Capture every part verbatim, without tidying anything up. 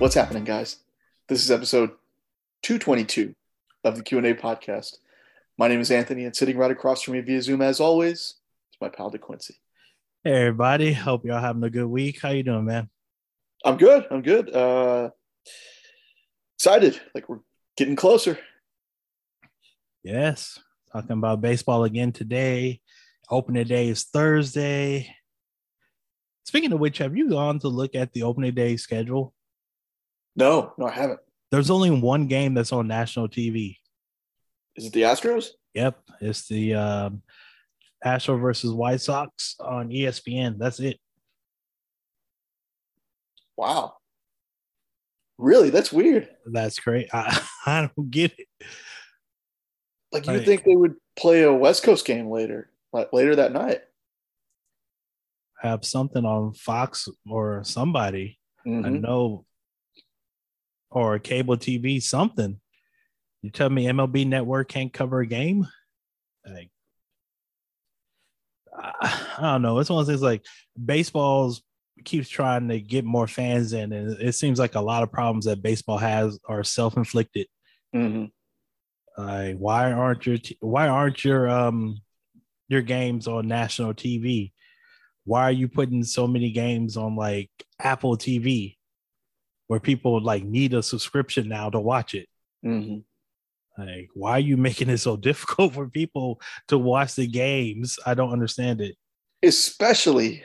What's happening, guys? This is episode two twenty-two of the Q and A podcast. My name is Anthony, and sitting right across from me via Zoom, as always, is my pal DeQuincy. Hey, everybody. Hope y'all having a good week. How you doing, man? I'm good. I'm good. Uh, excited. Like, we're getting closer. Yes. Talking about baseball again today. Opening day is Thursday. Speaking of which, have you gone to look at the opening day schedule? No, no, I haven't. There's only one game that's on national T V. Is it the Astros? Yep. It's the um, Astros versus White Sox on E S P N. That's it. Wow. Really? That's weird. That's great. I, I don't get it. Like, you would think they would play a West Coast game later, like later that night. Have something on Fox or somebody. Mm-hmm. I know. Or cable T V, something. You tell me M L B Network can't cover a game? Like, I don't know. It's one of those things, like, baseball's keeps trying to get more fans in, and it seems like a lot of problems that baseball has are self-inflicted. Mm-hmm. Like, why aren't your why aren't your um your games on national T V? Why are you putting so many games on, like, Apple T V? Where people, like, need a subscription now to watch it. Mm-hmm. Like, why are you making it so difficult for people to watch the games? I don't understand it. Especially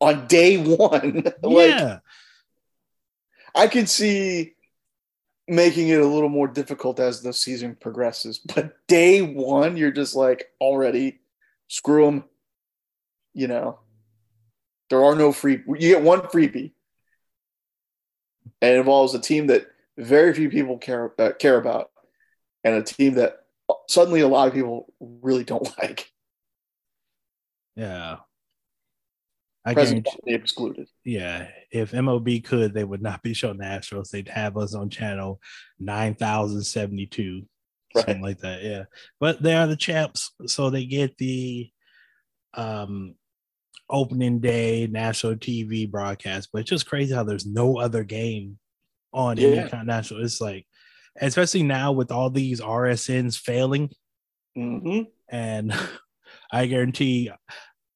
on day one. Like, yeah. I can see making it a little more difficult as the season progresses. But day one, you're just like, already, screw them. You know, there are no free. You get one freebie. And it involves a team that very few people care uh, care about, and a team that suddenly a lot of people really don't like. Yeah, I guarantee excluded. Yeah, if M L B could, they would not be showing the Astros. They'd have us on channel nine thousand seventy-two, right. Something like that. Yeah, but they are the champs, so they get the um. opening day national T V broadcast, but it's just crazy how there's no other game on yeah. any kind of national. It's like, especially now with all these R S Ns failing, mm-hmm. and I guarantee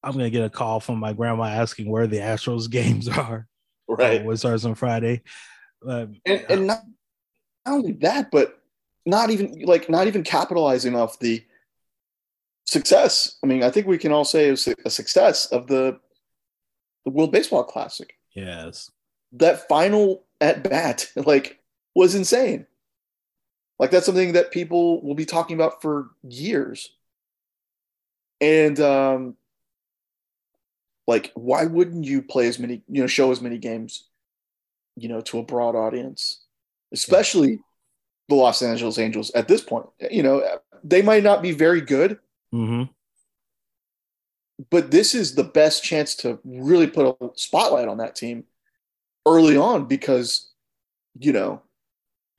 I'm gonna get a call from my grandma asking where the Astros games are. Right, uh, what starts on Friday, uh, and, and not, not only that, but not even like not even capitalizing off the. Success. I mean, I think we can all say it was a success of the, the World Baseball Classic. Yes. That final at bat, like, was insane. Like, that's something that people will be talking about for years. And, um, like, why wouldn't you play as many, you know, show as many games, you know, to a broad audience, especially yeah. the Los Angeles Angels at this point? You know, they might not be very good. Mm-hmm. But this is the best chance to really put a spotlight on that team early on because, you know,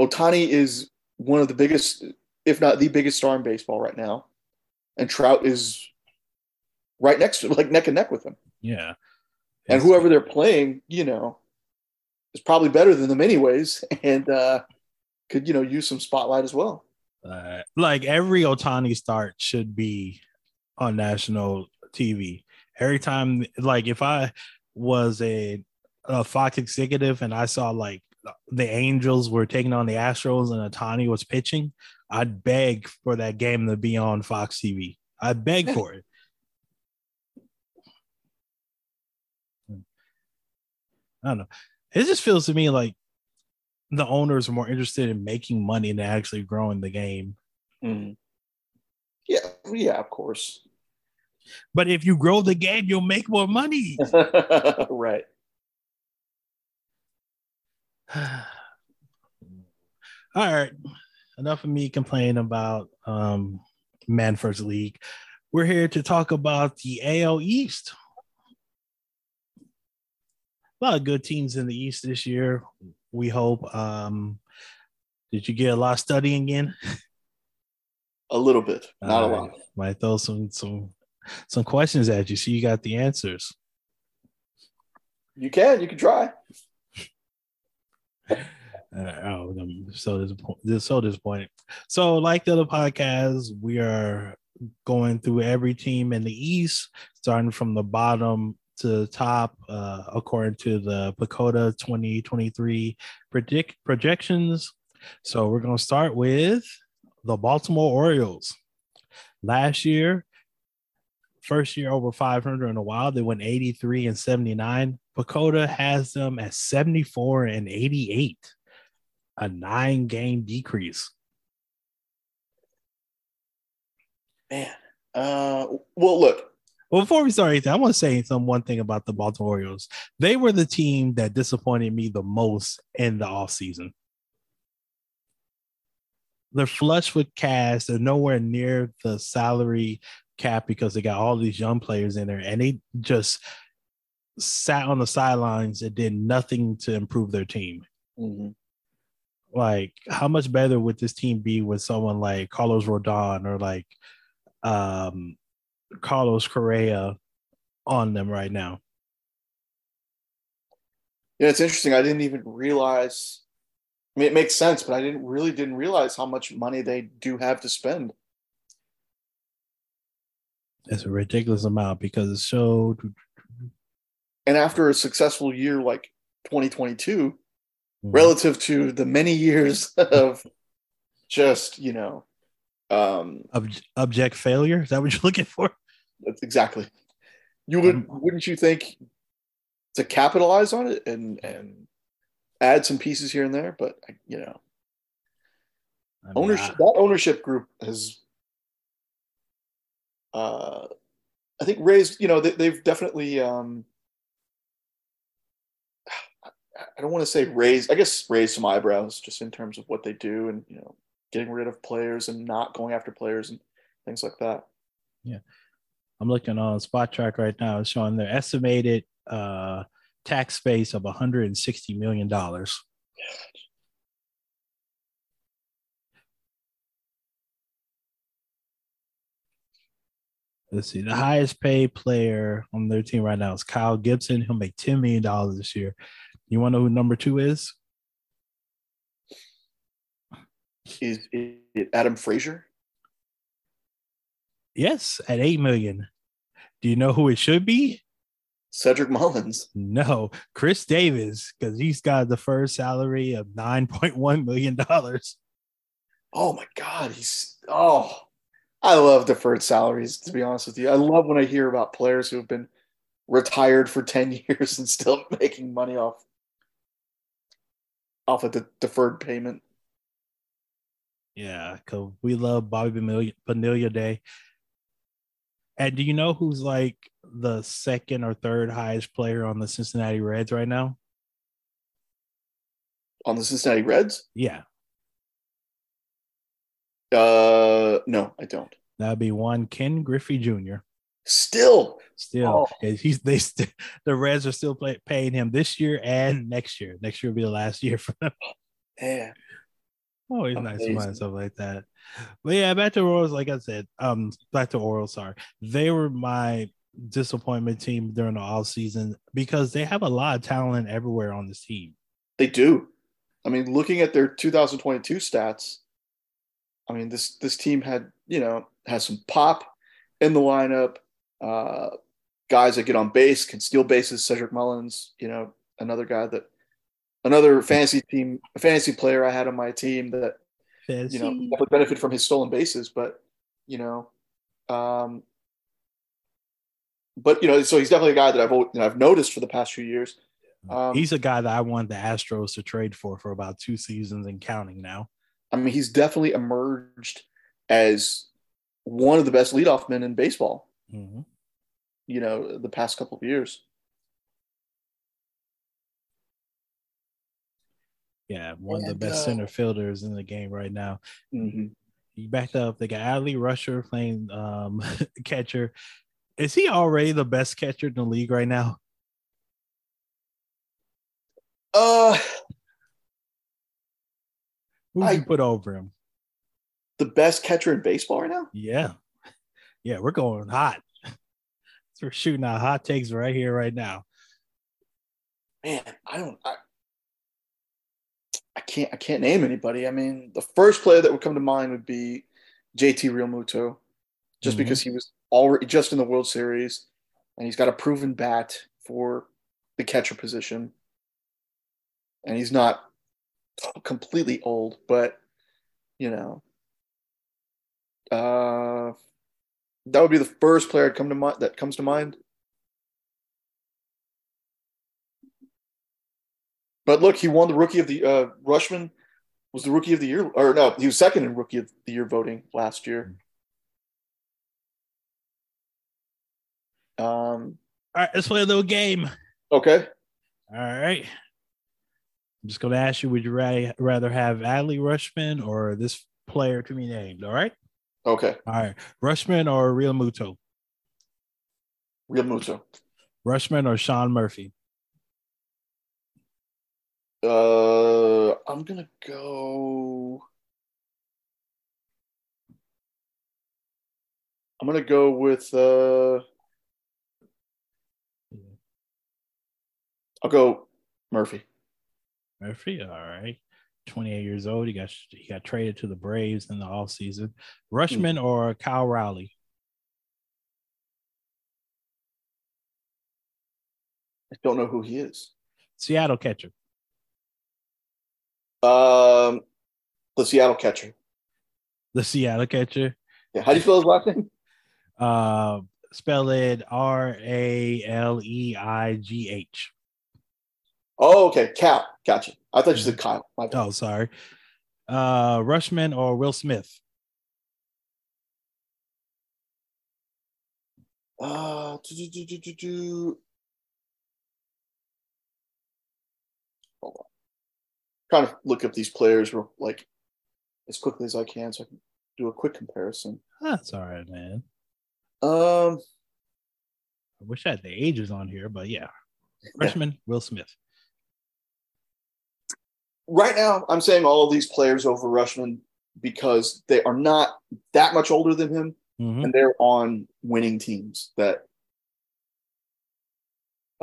Ohtani is one of the biggest, if not the biggest star in baseball right now. And Trout is right next to, like, neck and neck with him. Yeah. And it's- whoever they're playing, you know, is probably better than them anyways and uh, could, you know, use some spotlight as well. Uh, like, every Ohtani start should be on national T V. Every time, like, if I was a, a Fox executive and I saw, like, the Angels were taking on the Astros and Ohtani was pitching, I'd beg for that game to be on Fox T V. I'd beg for it. I don't know. It just feels to me like the owners are more interested in making money than actually growing the game. Mm. Yeah, yeah, of course. But if you grow the game, you'll make more money. Right. All right, enough of me complaining about um, Man First League. We're here to talk about the A L East. A lot of good teams in the East this year, we hope. Um, did you get a lot of studying in? A little bit, not All a right. lot. Might throw some some some questions at you, so you got the answers. You can, you can try. Oh, I'm so disappointed. So disappointed. So, like the other podcast, we are going through every team in the East, starting from the bottom to the top, uh, according to the Pecota twenty twenty-three predict projections. So, we're going to start with the Baltimore Orioles. Last year, first year over five hundred in a while, they went eighty-three and seventy-nine. Pecota has them at seventy-four and eighty-eight, a nine game decrease. Man, uh, well, look. Well, before we start anything, I want to say some one thing about the Baltimore Orioles. They were the team that disappointed me the most in the offseason. They're flush with cash. They're nowhere near the salary cap because they got all these young players in there, and they just sat on the sidelines and did nothing to improve their team. Mm-hmm. Like, how much better would this team be with someone like Carlos Rodon or like um, Carlos Correa on them right now? Yeah, it's interesting. I didn't even realize. I mean, it makes sense, but I didn't really didn't realize how much money they do have to spend. That's a ridiculous amount because it's so. And after a successful year like twenty twenty-two, mm-hmm. relative to the many years of just, you know, um, Ob- abject failure, is that what you're looking for? That's exactly. You would um, wouldn't you think to capitalize on it and and add some pieces here and there, but you know, I mean, ownership I, that ownership group has. Uh, I think raised, you know, they, they've definitely, um, I don't want to say raised, I guess raised some eyebrows just in terms of what they do and, you know, getting rid of players and not going after players and things like that. Yeah. I'm looking on Spot Track right now. It's showing their estimated uh, tax base of one hundred sixty million dollars. Yeah. Let's see. The highest paid player on their team right now is Kyle Gibson. He'll make ten million dollars this year. You want to know who number two is? Is it Adam Frazier? Yes, at eight million dollars. Do you know who it should be? Cedric Mullins. No, Chris Davis, because he's got the first salary of nine point one million dollars. Oh, my God. He's – oh. I love deferred salaries, to be honest with you. I love when I hear about players who have been retired for ten years and still making money off off of the deferred payment. Yeah, because we love Bobby Bonilla Day. And do you know who's like the second or third highest player on the Cincinnati Reds right now? On the Cincinnati Reds? Yeah. Uh, no, I don't. That'd be one Ken Griffey Junior Still, still, oh. he's they. St- the Reds are still play- paying him this year and next year. Next year will be the last year for them. Yeah. Always Amazing. Nice to find stuff like that. But yeah, back to Orioles. Like I said, um, back to Orioles. Sorry, they were my disappointment team during the offseason because they have a lot of talent everywhere on this team. They do. I mean, looking at their two thousand twenty-two stats. I mean, this this team had, you know, has some pop in the lineup. Uh, guys that get on base, can steal bases. Cedric Mullins, you know, another guy that, another fantasy team, fantasy player I had on my team that, fantasy. you know, definitely benefit from his stolen bases. But, you know, um, but, you know, so he's definitely a guy that I've, you know, I've noticed for the past few years. Um, he's a guy that I wanted the Astros to trade for for about two seasons and counting now. I mean, he's definitely emerged as one of the best leadoff men in baseball, mm-hmm. you know, the past couple of years. Yeah, one and, of the best uh, center fielders in the game right now. Mm-hmm. You backed up. They got Adley Rutschler playing um, catcher. Is he already the best catcher in the league right now? Uh, Who would I, you put over him? The best catcher in baseball right now? Yeah. Yeah, we're going hot. We're shooting out hot takes right here, right now. Man, I don't I, I can't I can't name anybody. I mean, the first player that would come to mind would be J T Realmuto, just mm-hmm. because he was already just in the World Series and he's got a proven bat for the catcher position. And he's not completely old, but you know. Uh That would be the first player I'd come to mind, that comes to mind. But look, he won the rookie of the uh, Rushman was the rookie of the year, or no, he was second in rookie of the year voting last year. Um, All right, let's play a little game. Okay. All right. I'm just going to ask you: would you rather have Adley Rutschman or this player to be named? All right. Okay. All right. Rushman or Realmuto? Realmuto. Rushman or Sean Murphy? Uh, I'm going to go – I'm going to go with uh... – I'll go Murphy. Murphy? All right. twenty-eight years old. He got he got traded to the Braves in the offseason. Rushman mm. or Kyle Rowley? I don't know who he is. Seattle catcher. Um, the Seattle catcher. The Seattle catcher. Yeah. How do you spell his last name? Uh, spell it R A L E I G H. Oh, okay. Cal. Gotcha. I thought you said Kyle. My bad. Oh, sorry. Uh, Rushman or Will Smith? Uh, do, do, do, do, do. Hold on. I'm trying to look up these players like as quickly as I can so I can do a quick comparison. That's all right, man. Um, I wish I had the ages on here, but yeah. Rushman, yeah. Will Smith. Right now, I'm saying all of these players over Rushman because they are not that much older than him, mm-hmm. and they're on winning teams that,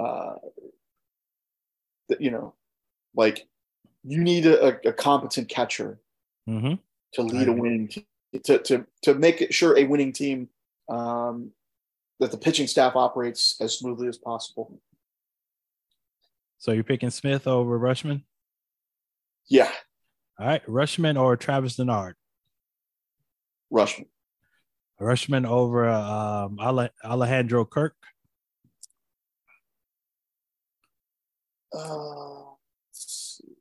uh, that you know, like you need a, a competent catcher mm-hmm. to lead a winning team, to to to make sure a winning team um, that the pitching staff operates as smoothly as possible. So you're picking Smith over Rushman? Yeah. All right. Rushman or Travis Denard? Rushman. Rushman over um, Alejandro Kirk? Uh, let's see.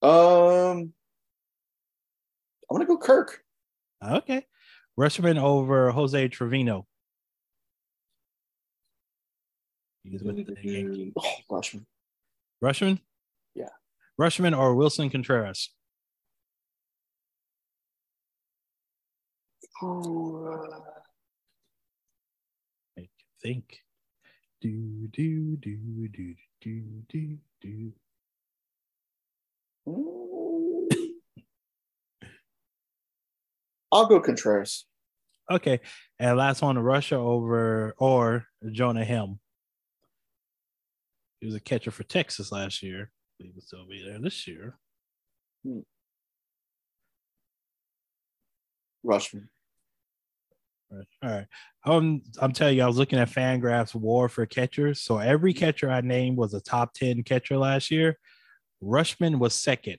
Um, I'm going to go Kirk. Okay. Rushman over Jose Trevino? He's with the Yankees. Oh, Rushman. Rushman? Yeah. Rushman or Wilson Contreras? Oh, uh... I think. Do, do, do, do, do, do, do. I'll go Contreras. Okay. And last one, Russia over or Jonah Hill. He was a catcher for Texas last year. He will still be there this year. Hmm. Rushman. All right. All right. Um, I'm telling you, I was looking at Fangraph's war for catchers. So every catcher I named was a top ten catcher last year. Rushman was second.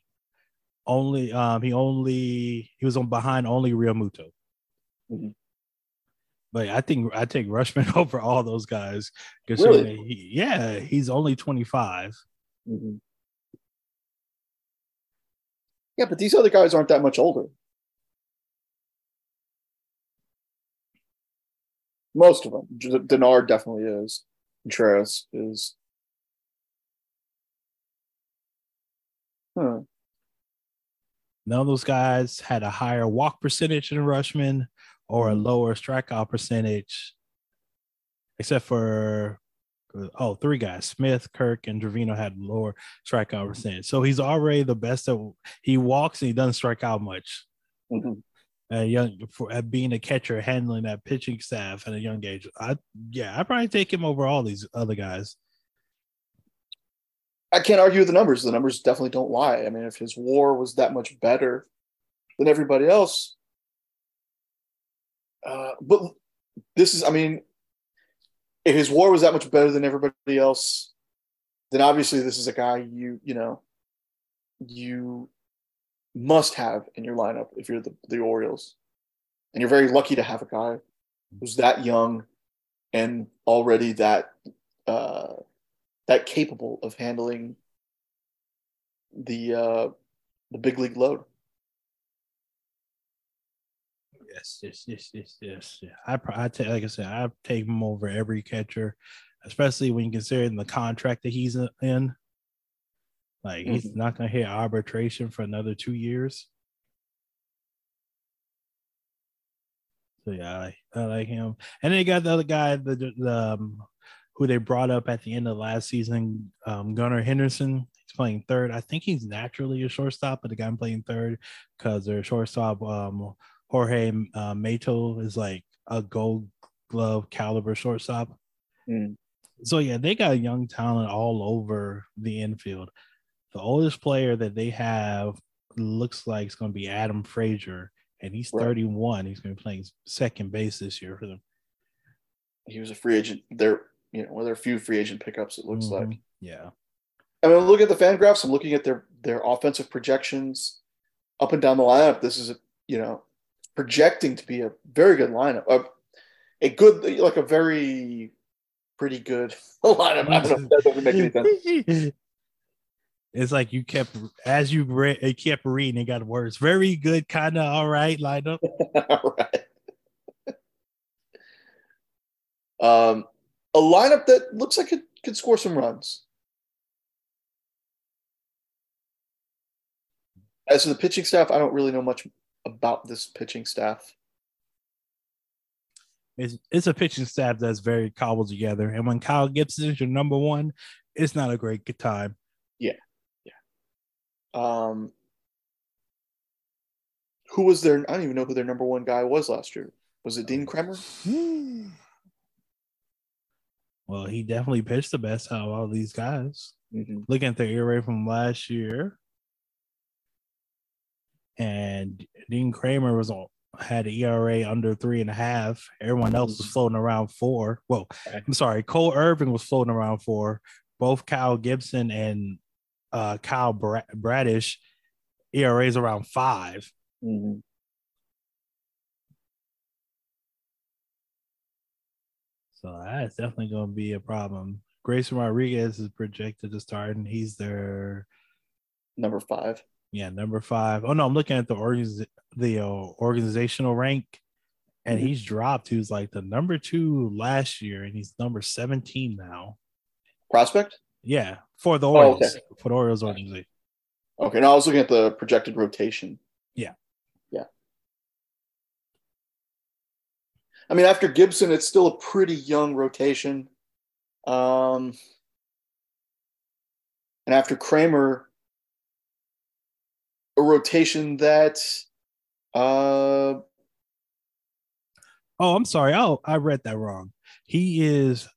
Only um, he only he was on behind only Realmuto. Mm-hmm. But I think I take Rushman over all those guys. Really? He, yeah, he's only twenty-five. Mm-hmm. Yeah, but these other guys aren't that much older. Most of them. Denard definitely is. Contreras is. Huh. None of those guys had a higher walk percentage than Rushman or a lower strikeout percentage, except for, oh, three guys, Smith, Kirk, and Trevino had lower strikeout percentage. So he's already the best that he walks and he doesn't strike out much. Mm-hmm. At young, for, at being a catcher, handling that pitching staff at a young age, I yeah, I probably take him over all these other guys. I can't argue with the numbers. The numbers definitely don't lie. I mean, if his WAR was that much better than everybody else, uh, but this is, I mean, if his WAR was that much better than everybody else, then obviously this is a guy you you know you must have in your lineup if you're the, the Orioles, and you're very lucky to have a guy who's that young and already that uh, that capable of handling the uh, the big league load. Yes, yes, yes, yes, yes. Yeah. I, I t- like I said, I take him over every catcher, especially when you consider in the contract that he's in. Like, he's mm-hmm. not going to hit arbitration for another two years. So, yeah, I like, I like him. And then you got the other guy the, the, um, who they brought up at the end of last season, um, Gunnar Henderson. He's playing third. I think he's naturally a shortstop, but the guy I'm playing third because their shortstop, um, Jorge uh, Mato, is like a gold glove caliber shortstop. Mm. So, yeah, they got young talent all over the infield. The oldest player that they have looks like it's going to be Adam Frazier, and he's right. thirty-one. He's going to be playing second base this year for them. He was a free agent. They're, you know, one of their few free agent pickups, it looks mm-hmm. like. Yeah. I mean, look at the fan graphs. I'm looking at their, their offensive projections up and down the lineup. This is, a, you know, projecting to be a very good lineup. A, a good, like a very pretty good lineup. I don't know if that doesn't make any sense. It's like you kept as you read, it kept reading. It got worse. Very good, kind of all right lineup. All right. Um, a lineup that looks like it could score some runs. As for the pitching staff, I don't really know much about this pitching staff. It's it's a pitching staff that's very cobbled together, and when Kyle Gibson is your number one, it's not a great good time. Yeah. Um, who was their? I don't even know who their number one guy was last year. Was it Dean Kremer? Well, he definitely pitched the best out of all these guys. Mm-hmm. Looking at their E R A from last year, and Dean Kremer was on had an E R A under three and a half. Everyone else was floating around four. Well, I'm sorry, Cole Irvin was floating around four. Both Kyle Gibson and Uh, Kyle Brad- Bradish, E R A's around five. Mm-hmm. So that's definitely going to be a problem. Grayson Rodriguez is projected to start, and he's their number five. Yeah, number five. Oh, no, I'm looking at the, org- the uh, organizational rank, and mm-hmm. he's dropped. He was like the number two last year, and he's number seventeen now. Prospect? Yeah, for the Orioles, oh, okay. for the Orioles organization. Okay, now I was looking at the projected rotation. Yeah. Yeah. I mean, after Gibson, it's still a pretty young rotation. Um, and after Kremer, a rotation that uh... Oh, I'm sorry. Oh, I read that wrong. He is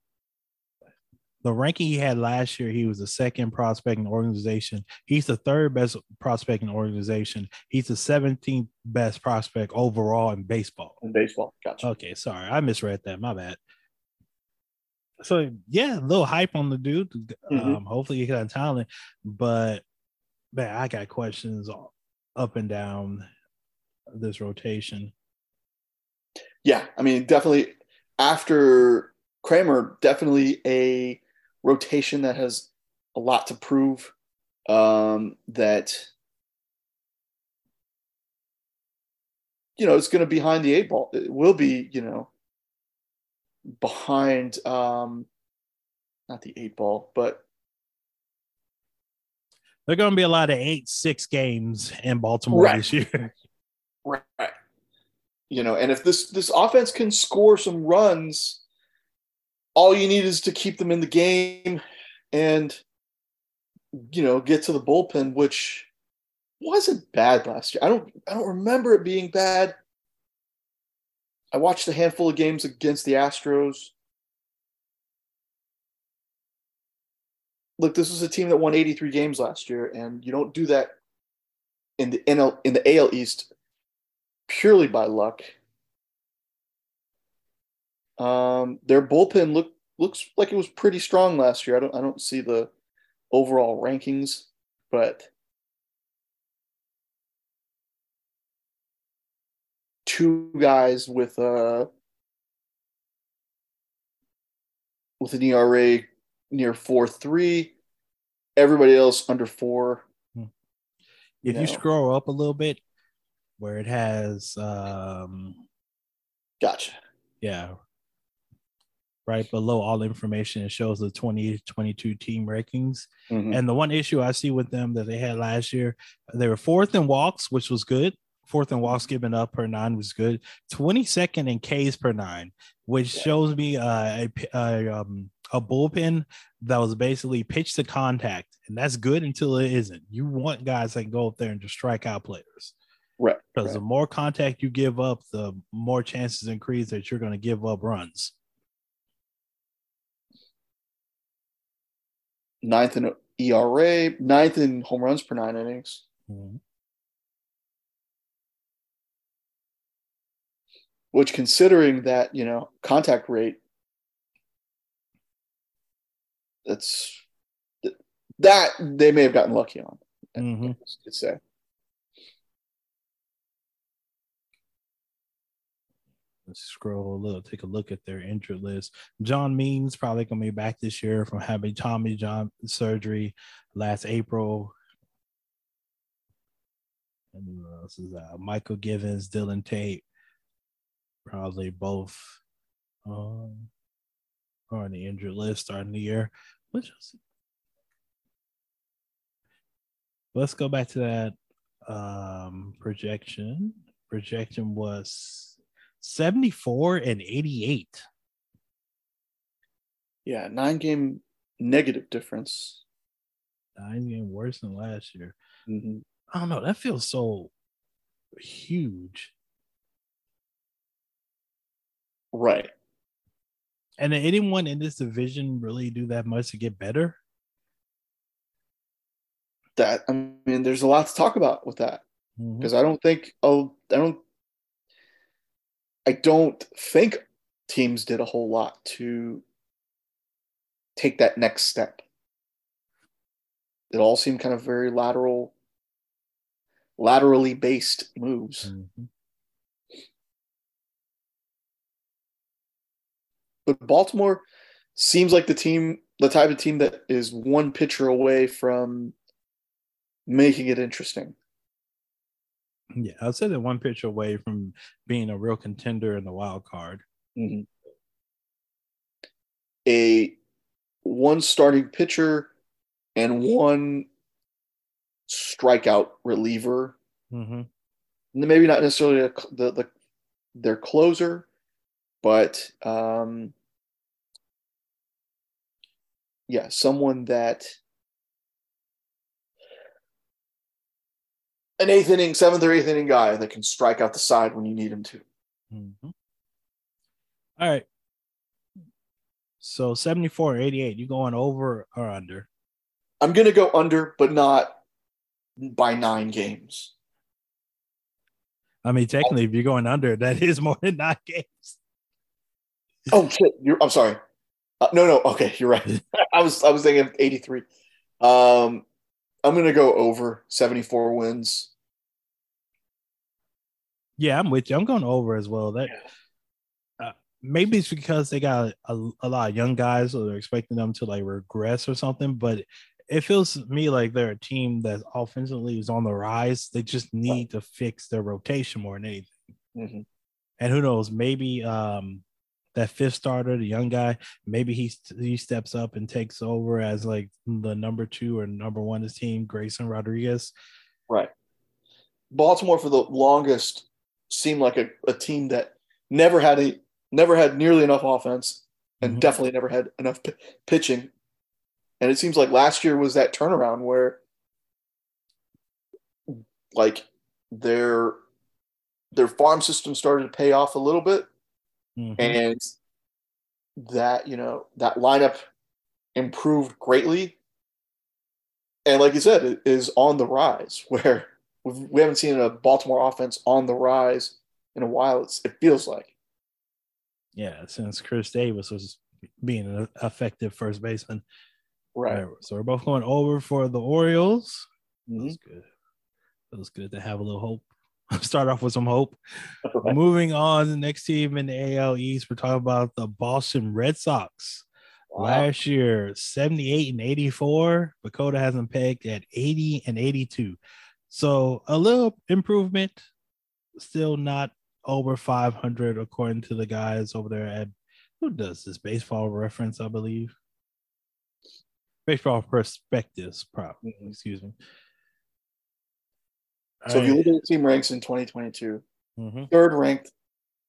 The ranking he had last year, he was the second prospect in the organization. He's the third best prospect in the organization. He's the seventeenth best prospect overall in baseball. In baseball, gotcha. Okay, sorry. I misread that. My bad. So, yeah, a little hype on the dude. Mm-hmm. Um, hopefully he got talent. But, man, I got questions all up and down this rotation. Yeah, I mean, definitely after Kremer, definitely a – rotation that has a lot to prove, um, that, you know, it's going to be behind the eight ball. It will be, you know, behind um, not the eight ball, but there are going to be a lot of eight, six games in Baltimore right. this year. Right. You know, and if this, this offense can score some runs, all you need is to keep them in the game and, you know, get to the bullpen, which wasn't bad last year. I don't, I don't remember it being bad. I watched a handful of games against the Astros. Look, this was a team that won eighty-three games last year, and you don't do that in the N L, in the A L East purely by luck. Um, their bullpen look looks like it was pretty strong last year. I don't I don't see the overall rankings, but two guys with uh with an E R A near four three, everybody else under four. If you, know. you scroll up a little bit where it has um gotcha. Yeah. Right below all information, it shows the twenty twenty-two team rankings. Mm-hmm. And the one issue I see with them that they had last year, they were fourth in walks, which was good. Fourth in walks given up per nine was good. twenty-second in Ks per nine, which yeah. shows me uh, a, a, um, a bullpen that was basically pitch to contact. And that's good until it isn't. You want guys that can go up there and just strike out players. Right. Because right. the more contact you give up, the more chances increase that you're going to give up runs. Ninth in E R A, ninth in home runs per nine innings. Mm-hmm. Which, considering that, you know, contact rate, that's that they may have gotten lucky on. Mm-hmm. I could say. Let's scroll a little, take a look at their injured list. John Means probably going to be back this year from having Tommy John surgery last April. And who else is that? Michael Givens, Dylan Tate, probably both um, are on the injured list starting the year. Let's, just, let's go back to that um, projection. Projection was seventy-four and eighty-eight. Yeah, nine game negative difference. Nine game worse than last year. Mm-hmm. I don't know. That feels so huge. Right. And did anyone in this division really do that much to get better? That, I mean, there's a lot to talk about with that. Because mm-hmm. I don't think, oh, I don't. I don't think teams did a whole lot to take that next step. It all seemed kind of very lateral, laterally based moves. Mm-hmm. But Baltimore seems like the team, the type of team that is one pitcher away from making it interesting. Yeah, I'll say they're one pitch away from being a real contender in the wild card. Mm-hmm. A one starting pitcher and one strikeout reliever. Mm-hmm. Maybe not necessarily a, the, the their closer, but um, yeah, someone that. An eighth inning, seventh or eighth inning guy that can strike out the side when you need him to. Mm-hmm. All right. So seventy-four, eighty-eight. You going over or under? I'm going to go under, but not by nine games. I mean, technically, if you're going under, that is more than nine games. Oh, shit. You're, I'm sorry. Uh, no, no. Okay, you're right. I was I was thinking of eighty-three. Um I'm going to go over seventy-four wins. Yeah, I'm with you. I'm going over as well. That uh, maybe it's because they got a, a lot of young guys, so they're expecting them to like regress or something. But it feels to me like they're a team that offensively is on the rise. They just need to fix their rotation more than anything. Mm-hmm. And who knows, maybe um, that fifth starter, the young guy, maybe he he steps up and takes over as like the number two or number one of his team, Grayson Rodriguez. Right. Baltimore for the longest seemed like a, a team that never had a never had nearly enough offense and mm-hmm. definitely never had enough p- pitching. And it seems like last year was that turnaround where like their their farm system started to pay off a little bit. Mm-hmm. And that, you know, that lineup improved greatly. And like you said, it is on the rise where we haven't seen a Baltimore offense on the rise in a while. It's, it feels like. Yeah, since Chris Davis was being an effective first baseman. Right. right. So we're both going over for the Orioles. Mm-hmm. That was good. It was good to have a little hope. Start off with some hope. Right. Moving on, the next team in the A L East, we're talking about the Boston Red Sox. Wow. Last year, seventy-eight and eighty-four. Pecota has them pegged at eighty and eighty-two. So a little improvement. Still not over five hundred, according to the guys over there at, who does this, Baseball Reference, I believe. Baseball Perspectives, probably. Mm-hmm. Excuse me. So if you look at the team ranks in twenty twenty-two, mm-hmm. third ranked,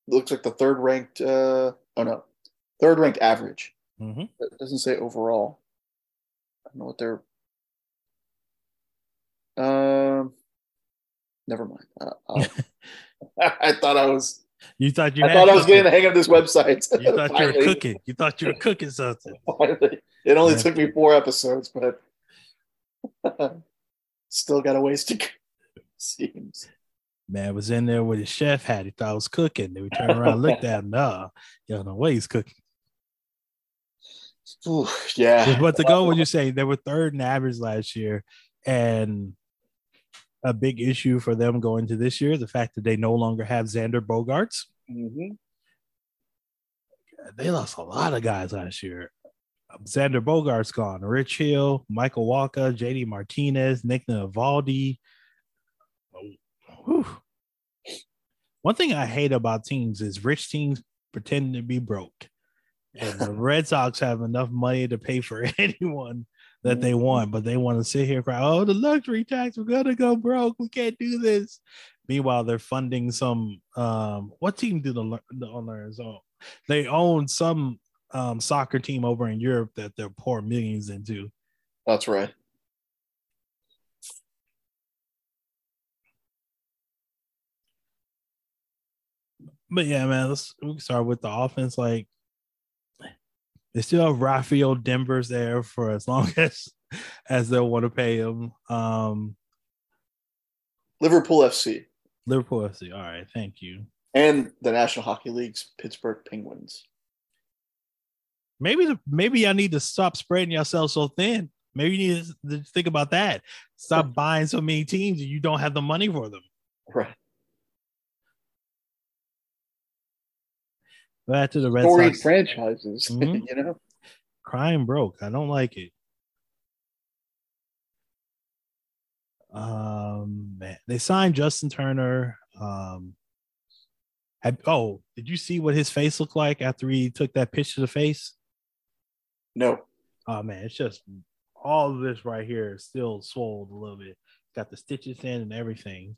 looks like the third ranked, uh, oh no, third ranked average. Mm-hmm. It doesn't say overall. I don't know what they're, um, never mind. Uh, I thought I was, you thought you I had thought I was getting the hang of this website. You thought you were cooking. You thought you were cooking something. Finally. It only took me four episodes, but still got a ways to go. Seems man was in there with his chef hat. He thought I was cooking. They would turn around and looked at him. Nah, you don't know what he's cooking. Ooh, yeah. But to go, would you say they were third in average last year? And a big issue for them going to this year, the fact that they no longer have Xander Bogaerts. Mm-hmm. They lost a lot of guys last year. Xander Bogaerts gone. Rich Hill, Michael Walker, J D Martinez, Nick Navaldi. Whew. One thing I hate about teams is rich teams pretending to be broke, and the Red Sox have enough money to pay for anyone that they want, but they want to sit here and cry, oh, the luxury tax, we're gonna go broke, we can't do this. Meanwhile, they're funding some um what team do the, the owners own? They own some um soccer team over in Europe that they're pouring millions into. That's right. But yeah, man, let's we can start with the offense. Like, they still have Rafael Devers there for as long as as they'll want to pay him. Um, Liverpool F C. Liverpool F C. All right, thank you. And the National Hockey League's Pittsburgh Penguins. Maybe the, maybe y'all need to stop spreading yourself so thin. Maybe you need to think about that. Stop buying so many teams and you don't have the money for them. Right. Back to the Red Sox franchises, mm-hmm. you know, crime broke. I don't like it. Um, man, they signed Justin Turner. Um, had, oh, did you see what his face looked like after he took that pitch to the face? No. Oh man, it's just all of this right here is still swollen a little bit. Got the stitches in and everything.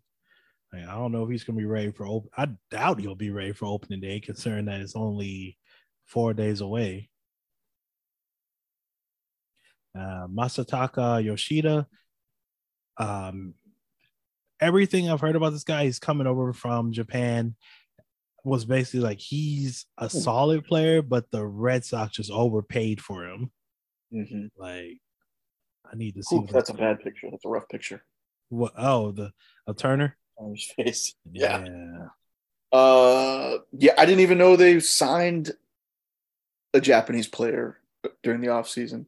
I don't know if he's going to be ready for open. I doubt he'll be ready for opening day, considering that it's only four days away. Uh, Masataka Yoshida. Um, everything I've heard about this guy, he's coming over from Japan, was basically like he's a solid player, but the Red Sox just overpaid for him. Mm-hmm. Like, I need to see. Ooh, that's a bad picture. That's a rough picture. What? Oh, the a Turner. On his face. Yeah. Yeah. Uh, yeah, I didn't even know they signed a Japanese player during the offseason.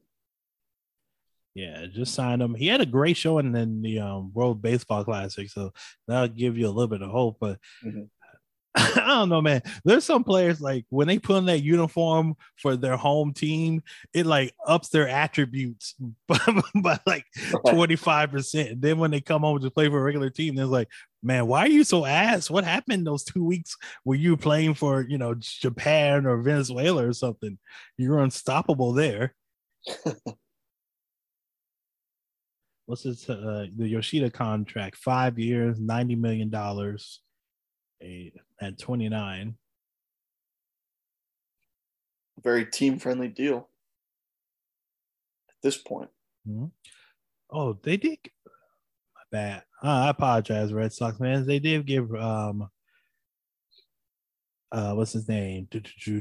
Yeah, just signed him. He had a great showing in the um, World Baseball Classic, so that'll give you a little bit of hope. But mm-hmm. I don't know, man. There's some players, like, when they put on that uniform for their home team, it, like, ups their attributes by, by like, twenty-five percent. Then when they come home to play for a regular team, they're like, man, why are you so ass? What happened those two weeks where you playing for, you know, Japan or Venezuela or something? You're unstoppable there. What's this? Uh, the Yoshida contract, five years, ninety million dollars. At twenty-nine. Very team-friendly deal at this point. Mm-hmm. Oh, they did. My bad. Oh, I apologize, Red Sox fans. They did give, um, uh, what's his name?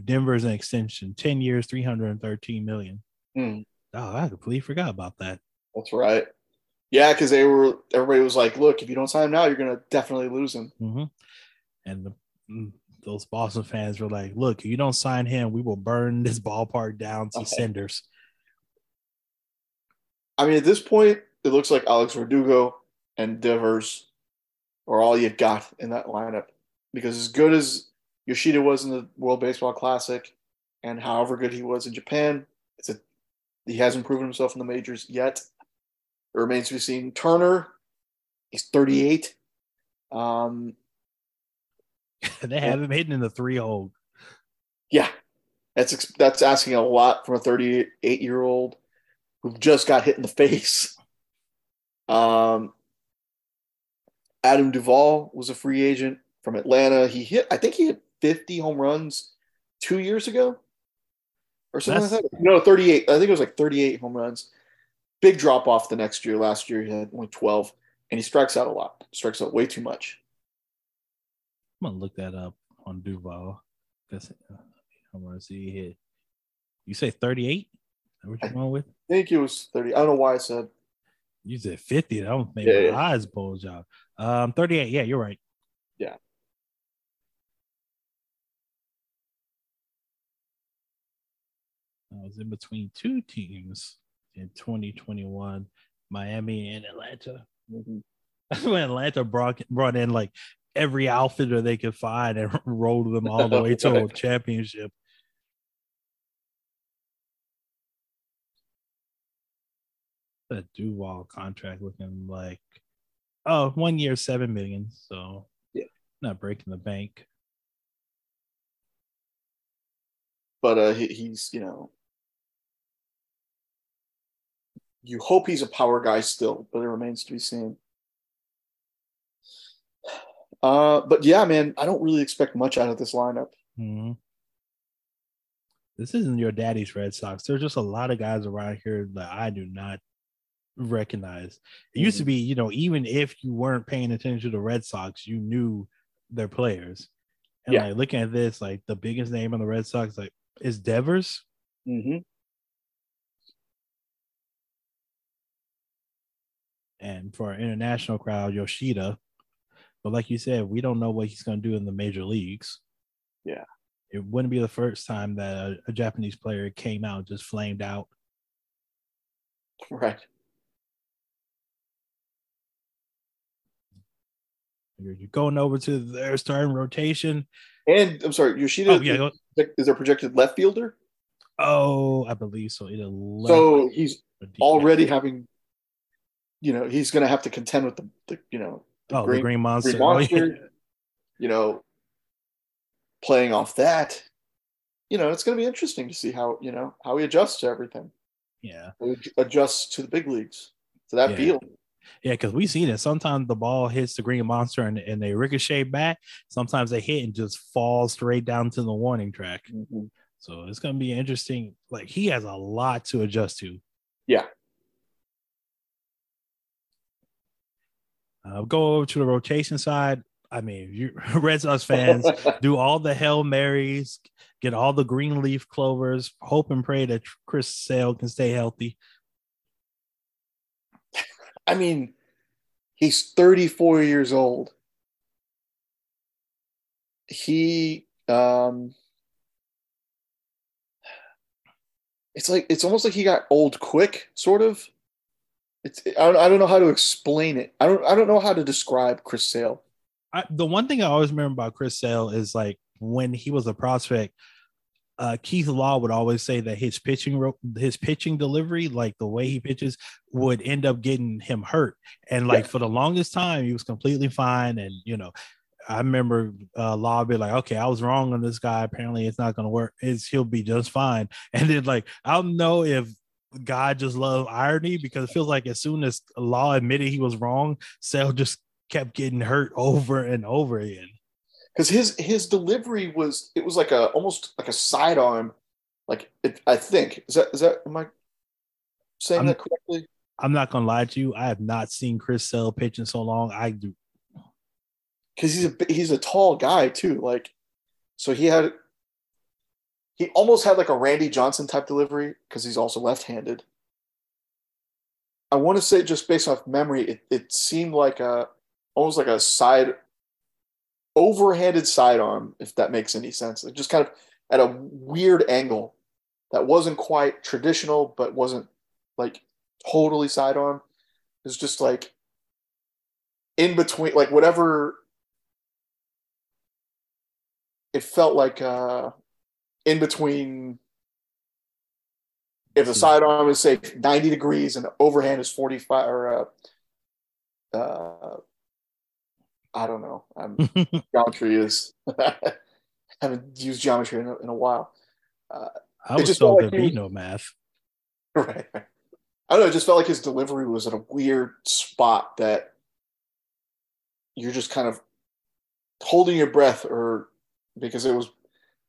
Denver's an extension. ten years, three hundred thirteen million dollars. Mm. Oh, I completely forgot about that. That's right. Yeah, because they were, everybody was like, look, if you don't sign him now, you're going to definitely lose him. Mm-hmm. And the, those Boston fans were like, look, if you don't sign him, we will burn this ballpark down to okay. cinders. I mean, at this point, it looks like Alex Verdugo and Devers are all you got in that lineup. Because as good as Yoshida was in the World Baseball Classic and however good he was in Japan, it's a, he hasn't proven himself in the majors yet. It remains to be seen. Turner, he's thirty-eight. Um, they have him hitting in the three hole. Yeah, that's that's asking a lot from a thirty-eight-year-old who just got hit in the face. Um, Adam Duvall was a free agent from Atlanta. He hit, I think he hit fifty home runs two years ago, or something that's, like that. No, thirty-eight. I think it was like thirty-eight home runs. Big drop off the next year. Last year he had only twelve, and he strikes out a lot. Strikes out way too much. I'm gonna look that up on Duval. That's how much he hit. You say thirty-eight? What you going with? I think it was thirty. I don't know why I said. You said fifty. That would make yeah, my yeah. eyes bulge out. Um, thirty-eight. Yeah, you're right. Yeah. I was in between two teams in twenty twenty-one, Miami and Atlanta. Mm-hmm. That's when Atlanta brought brought in like every outfitter they could find and rolled them all the way to a championship. That Duval contract looking like, oh, one year, seven million. So yeah, not breaking the bank. But uh, he, he's, you know, you hope he's a power guy still, but it remains to be seen. Uh, but yeah, man, I don't really expect much out of this lineup. Mm-hmm. This isn't your daddy's Red Sox. There's just a lot of guys around here that I do not recognize. It mm-hmm. used to be, you know, even if you weren't paying attention to the Red Sox, you knew their players. And yeah. like looking at this, like the biggest name on the Red Sox, like is Devers. Mm-hmm. And for our international crowd, Yoshida. But like you said, we don't know what he's going to do in the major leagues. Yeah. It wouldn't be the first time that a, a Japanese player came out, just flamed out. Right. You're going over to their starting rotation. And I'm sorry, Yoshida oh, yeah, is, is their projected left fielder? Oh, I believe so. Either left so he's already having, you know, he's going to have to contend with the, the you know, The oh, green, the green monster, green monster oh, yeah. you know, playing off that, you know, it's going to be interesting to see how, you know, how he adjusts to everything. Yeah. He adjusts to the big leagues, to that yeah. field. Yeah, because we see that sometimes the ball hits the green monster and, and they ricochet back. Sometimes they hit and just fall straight down to the warning track. Mm-hmm. So it's going to be interesting. Like, he has a lot to adjust to. Yeah. Uh, go over to the rotation side. I mean, you, Red Sox fans do all the Hail Marys, get all the green leaf clovers, hope and pray that Chris Sale can stay healthy. I mean, he's thirty-four years old. He, um, it's like, it's almost like he got old quick, sort of. It's I don't I don't know how to explain it. I don't I don't know how to describe Chris Sale. I, the one thing I always remember about Chris Sale is, like, when he was a prospect, uh, Keith Law would always say that his pitching, his pitching delivery, like the way he pitches, would end up getting him hurt. And like yeah. for the longest time, he was completely fine. And, you know, I remember uh, Law be like, okay, I was wrong on this guy. Apparently it's not going to work. It's, he'll be just fine. And then, like, I don't know if God just love irony, because it feels like as soon as Law admitted he was wrong, Sale just kept getting hurt over and over again. Because his his delivery was, it was like a, almost like a sidearm. Like, it, I think, is that, is that, am I saying I'm, that correctly? I'm not going to lie to you. I have not seen Chris Sale pitch in so long. I do. Because he's a, he's a tall guy too. Like, so he had, he almost had like a Randy Johnson type delivery, because he's also left-handed. I want to say, just based off memory, it, it seemed like a, almost like a side, overhanded sidearm, if that makes any sense. It just kind of at a weird angle that wasn't quite traditional, but wasn't like totally sidearm. It's just like in between, like whatever. It felt like uh, in between. If the sidearm is, say, ninety degrees and the overhand is forty-five, or uh, uh, I don't know. I'm, geometry is. I haven't used geometry in a, in a while. Uh, I was so like there'd be no math. Right. I don't know. It just felt like his delivery was at a weird spot that you're just kind of holding your breath, or because it was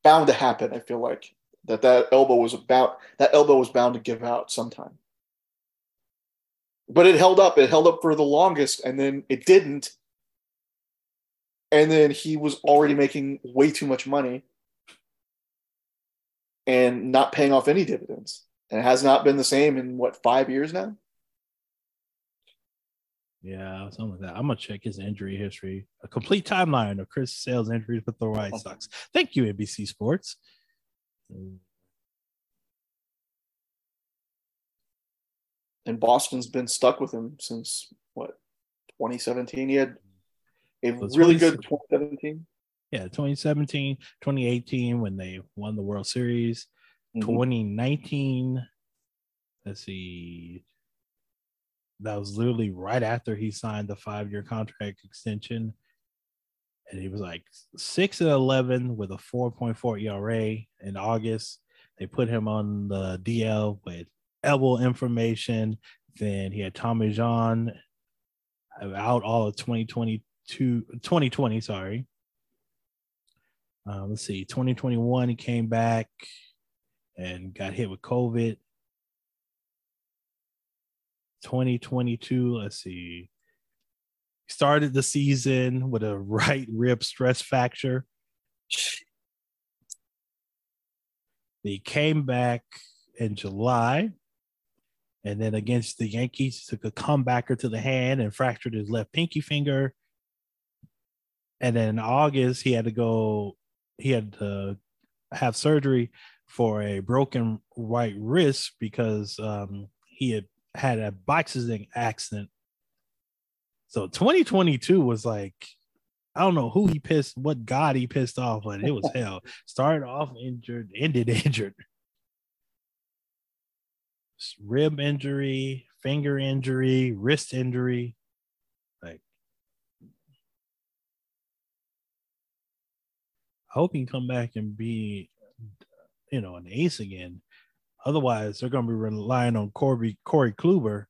bound to happen. I feel like that that elbow was about that elbow was bound to give out sometime. But it held up. It held up for the longest, and then it didn't. And then he was already making way too much money and not paying off any dividends. And it has not been the same in, what, five years now? Yeah, something like that. I'm going to check his injury history. A complete timeline of Chris Sale's injuries with the White Sox. Thank you, N B C Sports. And Boston's been stuck with him since, what, twenty seventeen? He had a really good twenty seventeen. Yeah, twenty seventeen, twenty eighteen when they won the World Series, mm-hmm. twenty nineteen. Let's see. That was literally right after he signed the five-year contract extension. And he was like six and eleven with a four point four E R A in August. They put him on the D L with elbow inflammation. Then he had Tommy John out all of twenty twenty. To twenty twenty, sorry. Um, let's see, twenty twenty-one, he came back and got hit with COVID. twenty twenty-two, let's see, started the season with a right rib stress fracture. He came back in July, and then against the Yankees, took a comebacker to the hand and fractured his left pinky finger. And then in August, he had to go, he had to have surgery for a broken right wrist because um, he had had a boxing accident. So twenty twenty-two was like, I don't know who he pissed, what God he pissed off, but it was hell. Started off injured, ended injured. Rib injury, finger injury, wrist injury. I hope he can come back and be, you know, an ace again. Otherwise, they're going to be relying on Corby, Corey Kluber.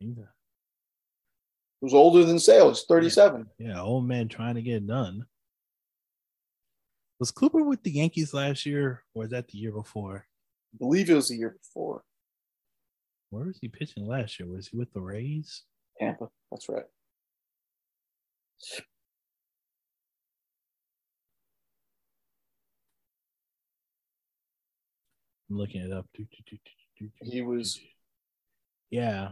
Who's older than Sale. He's thirty-seven. Yeah, yeah, old man trying to get it done. Was Kluber with the Yankees last year, or was that the year before? I believe it was the year before. Where was he pitching last year? Was he with the Rays? Tampa, that's right. I'm looking it up. He was, yeah,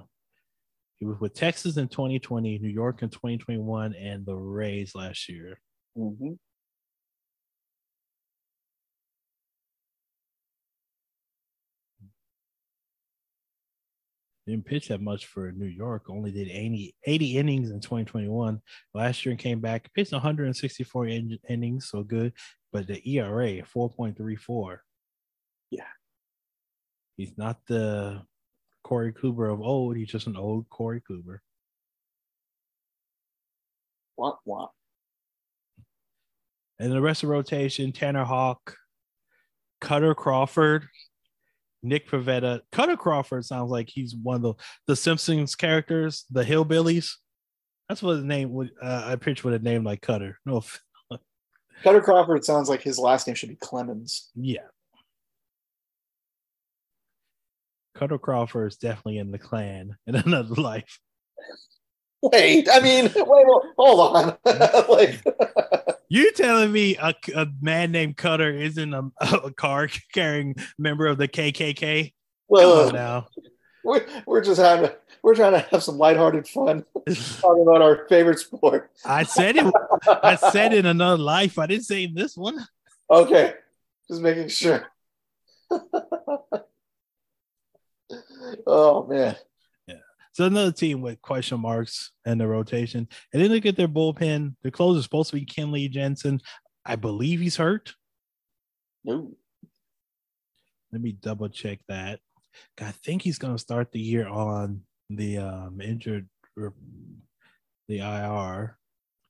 he was with Texas in twenty twenty, New York in twenty twenty-one, and the Rays last year. Mm-hmm. didn't pitch that much for New York, only did eighty, eighty innings in twenty twenty-one. Last year and came back, pitched one hundred sixty-four in, innings, so good. But the E R A, four point three four. Yeah. He's not the Corey Kluber of old. He's just an old Corey Kluber. Womp womp. And the rest of the rotation, Tanner Houck, Cutter Crawford, Nick Pivetta. Cutter Crawford sounds like he's one of the, the Simpsons characters, the Hillbillies. That's what his name would. Uh, I pitched with a name like Cutter. No, Cutter Crawford sounds like his last name should be Clemens. Yeah. Cutter Crawford is definitely in the Klan in another life. Wait, I mean, wait, wait hold on. Like, you telling me a, a man named Cutter isn't a, a card-carrying member of the K K K? Well, now we're, we're just having we're trying to have some lighthearted fun talking about our favorite sport. I said it. I said in another life. I didn't say in this one. Okay, just making sure. Oh man. So another team with question marks in the rotation. And then look at their bullpen. Their closer is supposed to be Kenley Jansen. I believe he's hurt. No. Let me double check that. I think he's going to start the year on the um, injured, or the I R.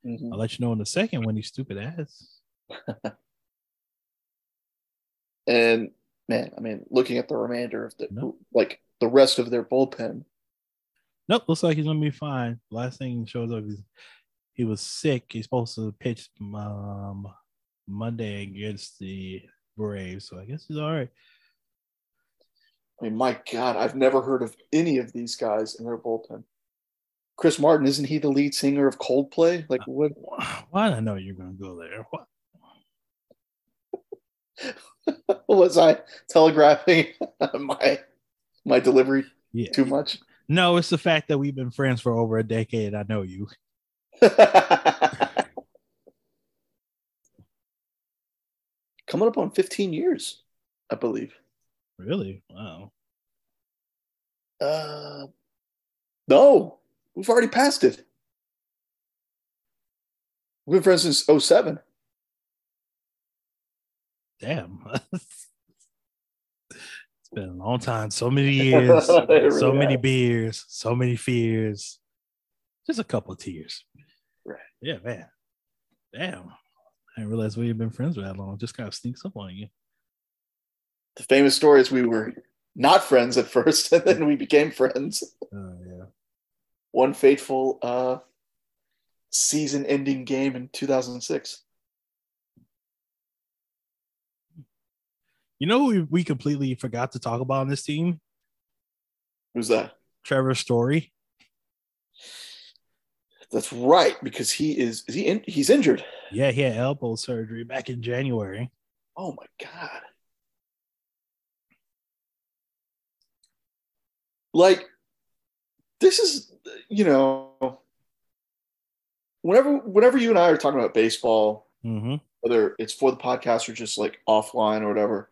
Mm-hmm. I'll let you know in a second when he's stupid ass. And, man, I mean, looking at the remainder of the, no. like, the rest of their bullpen, nope, looks like he's going to be fine. Last thing shows up is he was sick. He's supposed to pitch um, Monday against the Braves, so I guess he's all right. I mean, my God, I've never heard of any of these guys in their bullpen. Chris Martin, isn't he the lead singer of Coldplay? Like, what? Why did I know you're going to go there? What? Was I telegraphing my my delivery yeah. too much? No, it's the fact that we've been friends for over a decade. I know you. Coming up on fifteen years, I believe. Really? Wow. Uh, no, we've already passed it. We've been friends since oh seven. Damn. It's been a long time. So many years, really so many has. beers, so many fears, just a couple of tears. Right. Yeah, man. Damn. I didn't realize we had been friends for that long. Just kind of sneaks up on you. The famous story is we were not friends at first, and then we became friends. Oh, yeah. One fateful uh, season-ending game in two thousand six. You know who we, we completely forgot to talk about on this team? Who's that? Trevor Story. That's right, because he is, is he in, he's injured. Yeah, he had elbow surgery back in January. Oh, my God. Like, this is, you know, whenever, whenever you and I are talking about baseball, mm-hmm. whether it's for the podcast or just, like, offline or whatever,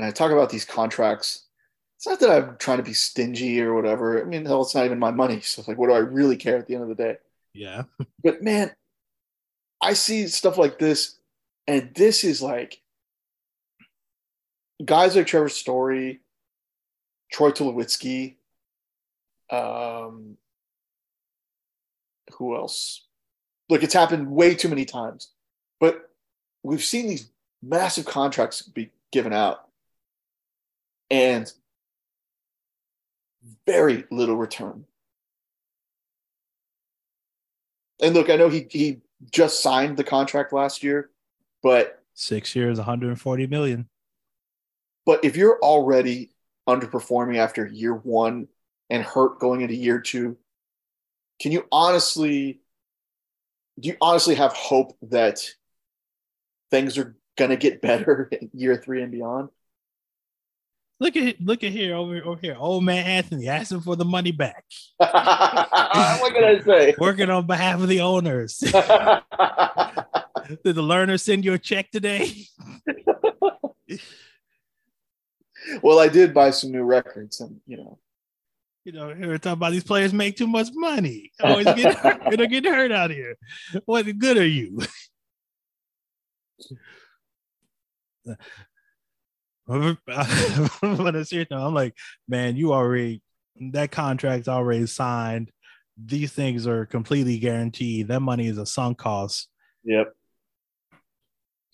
and I talk about these contracts, it's not that I'm trying to be stingy or whatever. I mean, hell, it's not even my money. So it's like, what do I really care at the end of the day? Yeah. But, man, I see stuff like this, and this is like guys like Trevor Story, Troy Tulowitzki, um, who else? Look, it's happened way too many times. But we've seen these massive contracts be given out, and very little return. And look, I know he, he just signed the contract last year, but six years, one hundred forty million dollars. But if you're already underperforming after year one and hurt going into year two, can you honestly, do you honestly have hope that things are going to get better in year three and beyond? Look at look at here, over, over here. Old man Anthony asking for the money back. What can I say? Working on behalf of the owners. Did the learner send you a check today? Well, I did buy some new records, and you know, You know, we're talking about these players make too much money. Always get hurt. They're getting get hurt out here. What good are you? I'm like, man, you already, that contract's already signed. These things are completely guaranteed. That money is a sunk cost. Yep.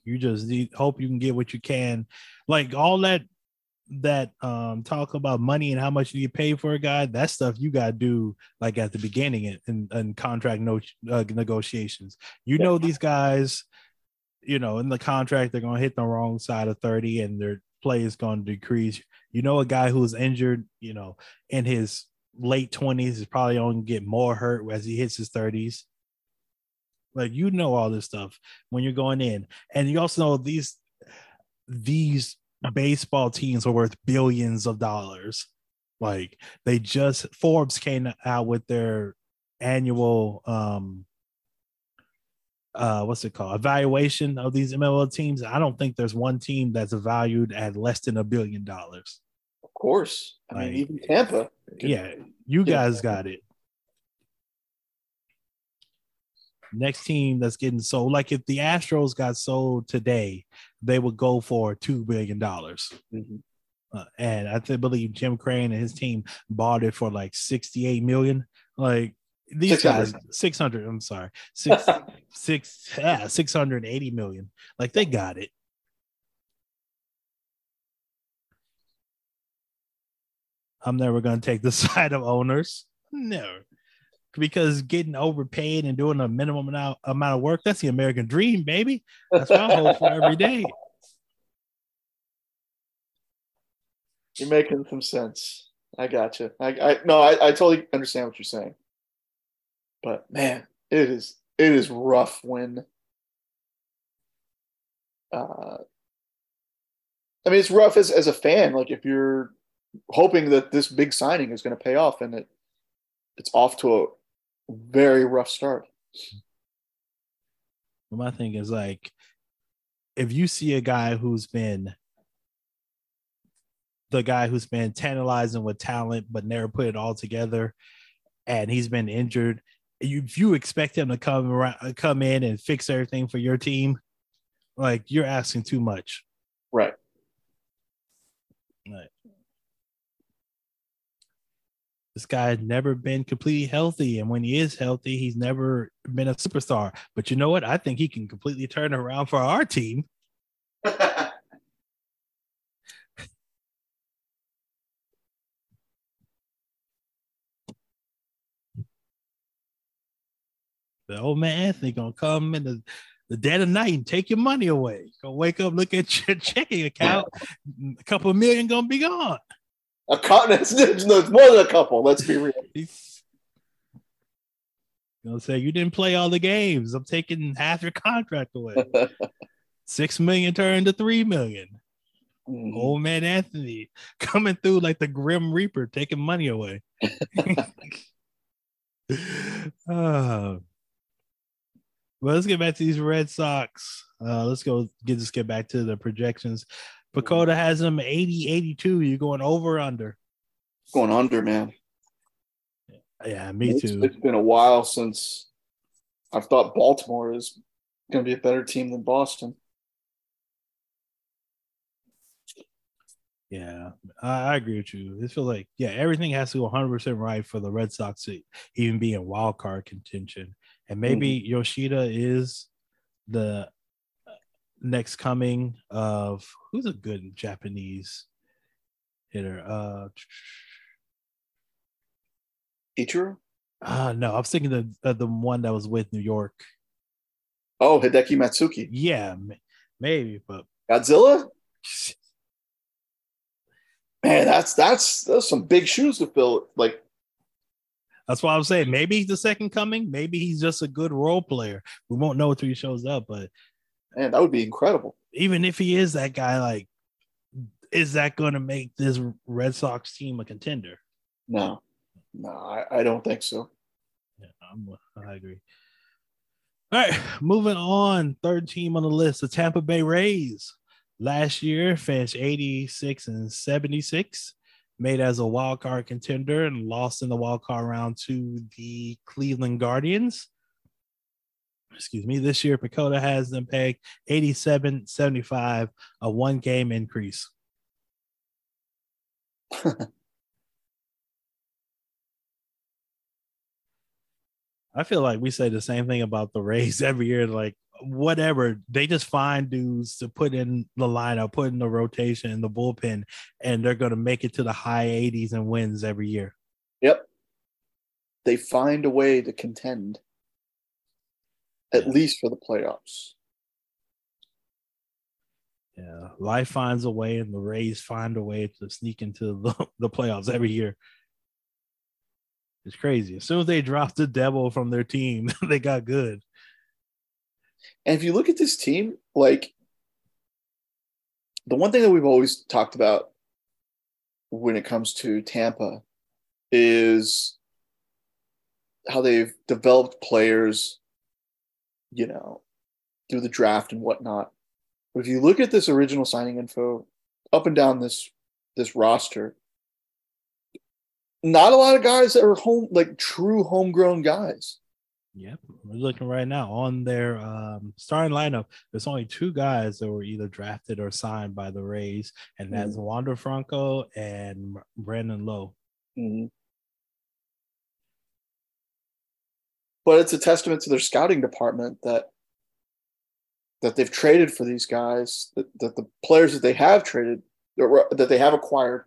You just need, hope you can get what you can. Like all that, that um, talk about money and how much you get paid for a guy, that stuff you got to do like at the beginning in, in contract no, uh, negotiations. You know, these guys, you know, in the contract, they're going to hit the wrong side of thirty and their play is going to decrease. You know, a guy who's injured, you know, in his late twenties is probably only going to get more hurt as he hits his thirties. Like, you know, all this stuff when you're going in. And you also know these, these baseball teams are worth billions of dollars. Like, they just, Forbes came out with their annual, um, Uh, what's it called? Evaluation of these M L B teams. I don't think there's one team that's valued at less than a billion dollars. Of course. I like, mean, even Tampa. Yeah, you guys got it. Next team that's getting sold. Like, if the Astros got sold today, they would go for two billion dollars. Mm-hmm. Uh, and I th- believe Jim Crane and his team bought it for like sixty-eight million dollars. Like, these six hundred guys, six hundred, I'm sorry, six, six, yeah, six hundred eighty million. Like, they got it. I'm never going to take the side of owners. No, because getting overpaid and doing a minimum amount of work, that's the American dream, baby. That's what I hope for every day. You're making some sense. I got you. I, I no, I, I totally understand what you're saying. But man, it is it is rough when. Uh, I mean, it's rough as as a fan. Like, if you're hoping that this big signing is going to pay off, and it it's off to a very rough start. My thing is, like, if you see a guy who's been the guy who's been tantalizing with talent, but never put it all together, and he's been injured. If you expect him to come around, come in and fix everything for your team, like, you're asking too much. Right. Right. This guy has never been completely healthy. And when he is healthy, he's never been a superstar. But you know what? I think he can completely turn around for our team. The old man Anthony gonna come in the, the dead of night and take your money away. Gonna wake up, look at your checking account, a couple of million gonna be gone. A couple, it's, it's more than a couple. Let's be real. He's gonna say, you didn't play all the games. I'm taking half your contract away. Six million turned to three million. Mm-hmm. Old man Anthony coming through like the Grim Reaper, taking money away. Oh. Well, let's get back to these Red Sox. Uh, let's go get just get back to the projections. Pecota has them eighty, eighty-two. You're going over or under? Going under, man. Yeah, me it's, too. It's been a while since I've thought Baltimore is going to be a better team than Boston. Yeah, I, I agree with you. It feels like, yeah, everything has to go one hundred percent right for the Red Sox to even be in wild card contention. And maybe mm-hmm. Yoshida is the next coming of who's a good Japanese hitter? Uh, Ichiro? Uh, no, I was thinking of the, the one that was with New York. Oh, Hideki Matsuyuki. Yeah, maybe. But Godzilla? Man, that's, that's, that's some big shoes to fill. Like, that's why I'm saying maybe he's the second coming. Maybe he's just a good role player. We won't know until he shows up, but man, that would be incredible. Even if he is that guy, like, is that going to make this Red Sox team a contender? No, no, I, I don't think so. Yeah, I'm, I agree. All right, moving on. Third team on the list, the Tampa Bay Rays. Last year, finished eighty-six and seventy-six. made as a wild card contender and lost in the wild card round to the Cleveland Guardians. Excuse me. This year, Pecota has them pegged eighty-seven seventy-five, a one game increase. I feel like we say the same thing about the Rays every year. Like, whatever, they just find dudes to put in the lineup, put in the rotation, in the bullpen, and they're going to make it to the high eighties and wins every year. Yep. They find a way to contend, at yeah. least for the playoffs. Yeah. Life finds a way, and the Rays find a way to sneak into the, the playoffs every year. It's crazy. As soon as they dropped the devil from their team, they got good. And if you look at this team, like, the one thing that we've always talked about when it comes to Tampa is how they've developed players, you know, through the draft and whatnot. But if you look at this original signing info up and down this this roster, not a lot of guys that are home, like true homegrown guys. Yep. We're looking right now on their um, starting lineup. There's only two guys that were either drafted or signed by the Rays, and that's mm-hmm. Wander Franco and Brandon Lowe. Mm-hmm. But it's a testament to their scouting department that that they've traded for these guys, that, that the players that they have traded, or that they have acquired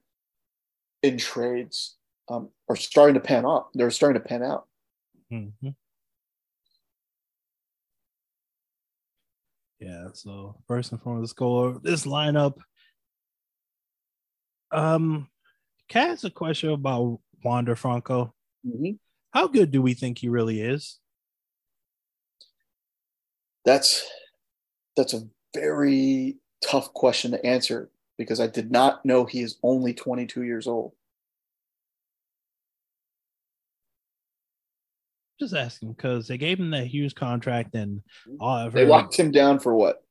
in trades, Um, are starting to pan up. They're starting to pan out. Mm-hmm. Yeah, so first and foremost, let's go over this lineup. Um, can I ask a question about Wander Franco? Mm-hmm. How good do we think he really is? That's that's a very tough question to answer, because I did not know he is only twenty-two years old. Just ask him, because they gave him that huge contract, and all I've heard, they locked him down for what?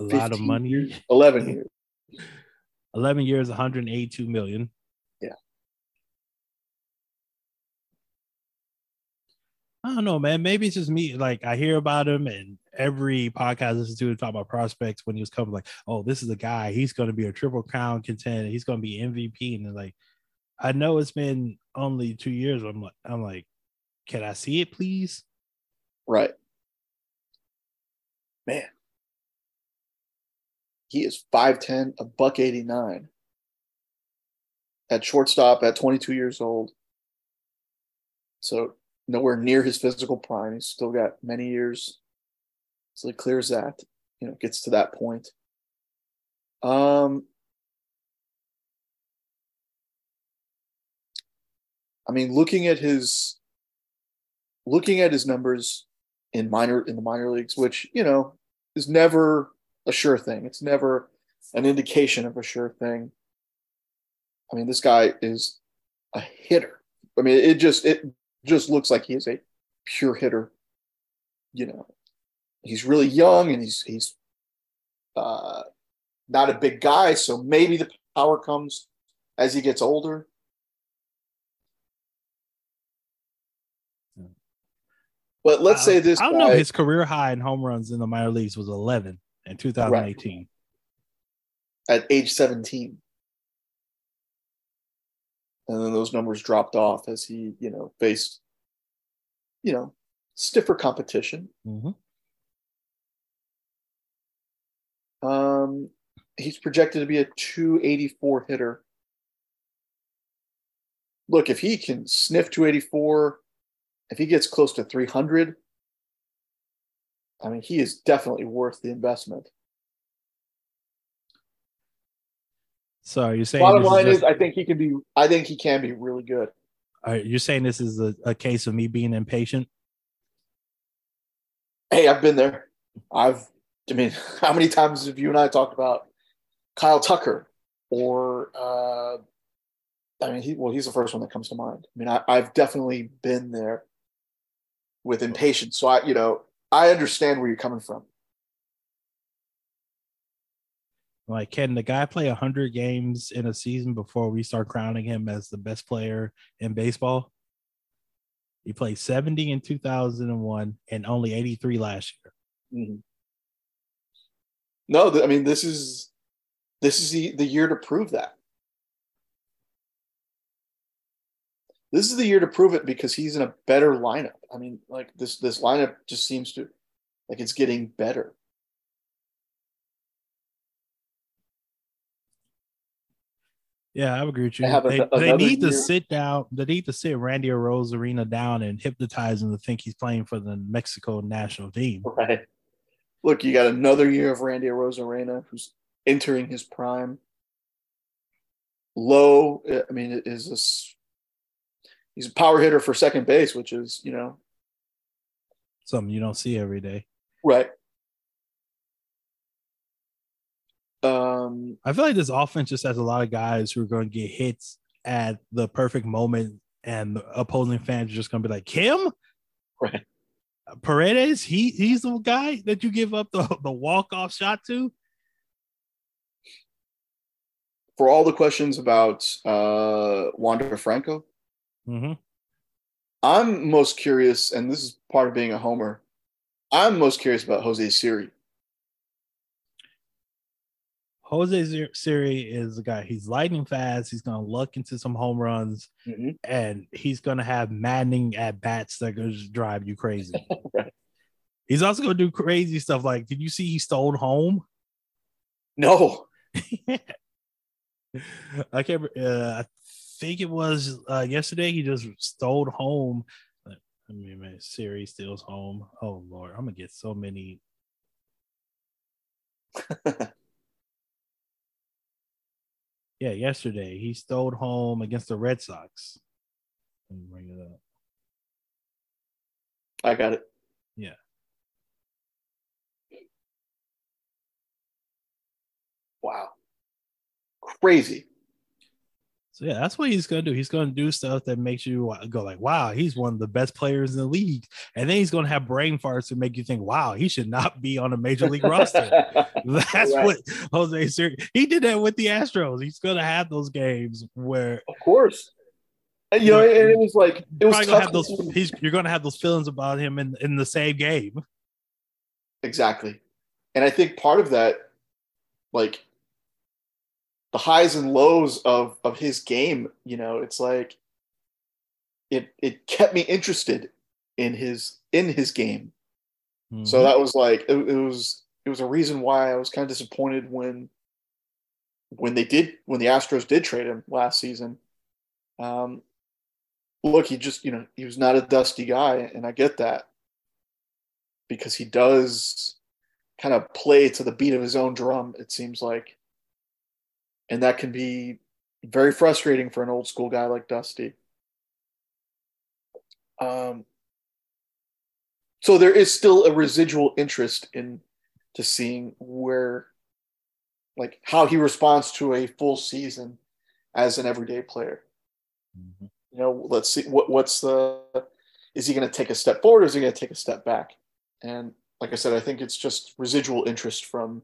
A lot of money. Years, eleven years. eleven years, one hundred eighty-two million dollars. Yeah. I don't know, man. Maybe it's just me. Like, I hear about him, and every podcast I listen to talk about prospects when he was coming, like, oh, this is a guy. He's going to be a triple crown contender. He's going to be M V P. And they're like, I know it's been only two years. I'm like, I'm like, can I see it, please? Right, man. He is five ten, a buck eighty-nine, at shortstop at twenty-two years old. So nowhere near his physical prime. He's still got many years. So he clears that, you know, gets to that point. Um. I mean, looking at his looking at his numbers in minor in the minor leagues, which, you know, is never a sure thing. It's never an indication of a sure thing. I mean, this guy is a hitter. I mean, it just it just looks like he is a pure hitter. You know, he's really young, and he's he's uh, not a big guy, so maybe the power comes as he gets older. But let's say this. I don't guy, know. His career high in home runs in the minor leagues was eleven in two thousand eighteen. Right. At age seventeen. And then those numbers dropped off as he, you know, faced, you know, stiffer competition. Mm-hmm. Um, he's projected to be a two eighty-four hitter. Look, if he can sniff two eighty-four. If he gets close to three hundred, I mean, he is definitely worth the investment. So you're saying bottom line is, is I think he can be I think he can be really good. All right, you're saying this is a, a case of me being impatient? Hey, I've been there. I've I mean, how many times have you and I talked about Kyle Tucker or uh I mean, he, well, he's the first one that comes to mind. I mean, I, I've definitely been there with impatience. So, I, you know, I understand where you're coming from. Like, can the guy play one hundred games in a season before we start crowning him as the best player in baseball? He played seventy in two thousand one and only eighty-three last year. Mm-hmm. No, I mean, this is this is the, the year to prove that. This is the year to prove it because he's in a better lineup. I mean, like, this this lineup just seems to, like, it's getting better. Yeah, I agree with you. They, they, they need year. to sit down. They need to sit Randy Arozarena down and hypnotize him to think he's playing for the Mexico national team. Right. Look, you got another year of Randy Arozarena, who's entering his prime. Low, I mean, it is this? He's a power hitter for second base, which is, you know, something you don't see every day. Right. Um, I feel like this offense just has a lot of guys who are going to get hits at the perfect moment, and the opposing fans are just going to be like, him? Right. Paredes, he, he's the guy that you give up the, the walk-off shot to? For all the questions about uh, Wander Franco, mm-hmm. I'm most curious, and this is part of being a homer, I'm most curious about Jose Siri. Jose Siri is a guy, he's lightning fast. He's going to luck into some home runs, mm-hmm. and he's going to have maddening at-bats that are going to just drive you crazy. Right. He's also going to do crazy stuff like, did you see he stole home? No. I can't uh, I think it was uh, yesterday he just stole home. I mean, man, Siri steals home. Oh, Lord, I'm going to get so many... Yeah, yesterday he stole home against the Red Sox. Let me bring it up. I got it. Yeah. Wow. Crazy. So yeah, that's what he's gonna do. He's gonna do stuff that makes you go like, "Wow, he's one of the best players in the league." And then he's gonna have brain farts to make you think, "Wow, he should not be on a major league roster." That's right. What Jose Siri. He did that with the Astros. He's gonna have those games where, of course, and, you know, and it was like it was tough gonna have to those, he's, you're gonna have those feelings about him in in the same game. Exactly, and I think part of that, like. The highs and lows of, of his game, you know, it's like it it kept me interested in his in his game. Mm-hmm. So that was like it, it was it was a reason why I was kind of disappointed when when they did when the Astros did trade him last season. Um, look, he just you know he was not a dusty guy, and I get that because he does kind of play to the beat of his own drum. It seems like. And that can be very frustrating for an old school guy like Dusty. Um, so there is still a residual interest in to seeing where, like, how he responds to a full season as an everyday player. Mm-hmm. You know, let's see what what's the is he going to take a step forward or is he going to take a step back? And like I said, I think it's just residual interest from.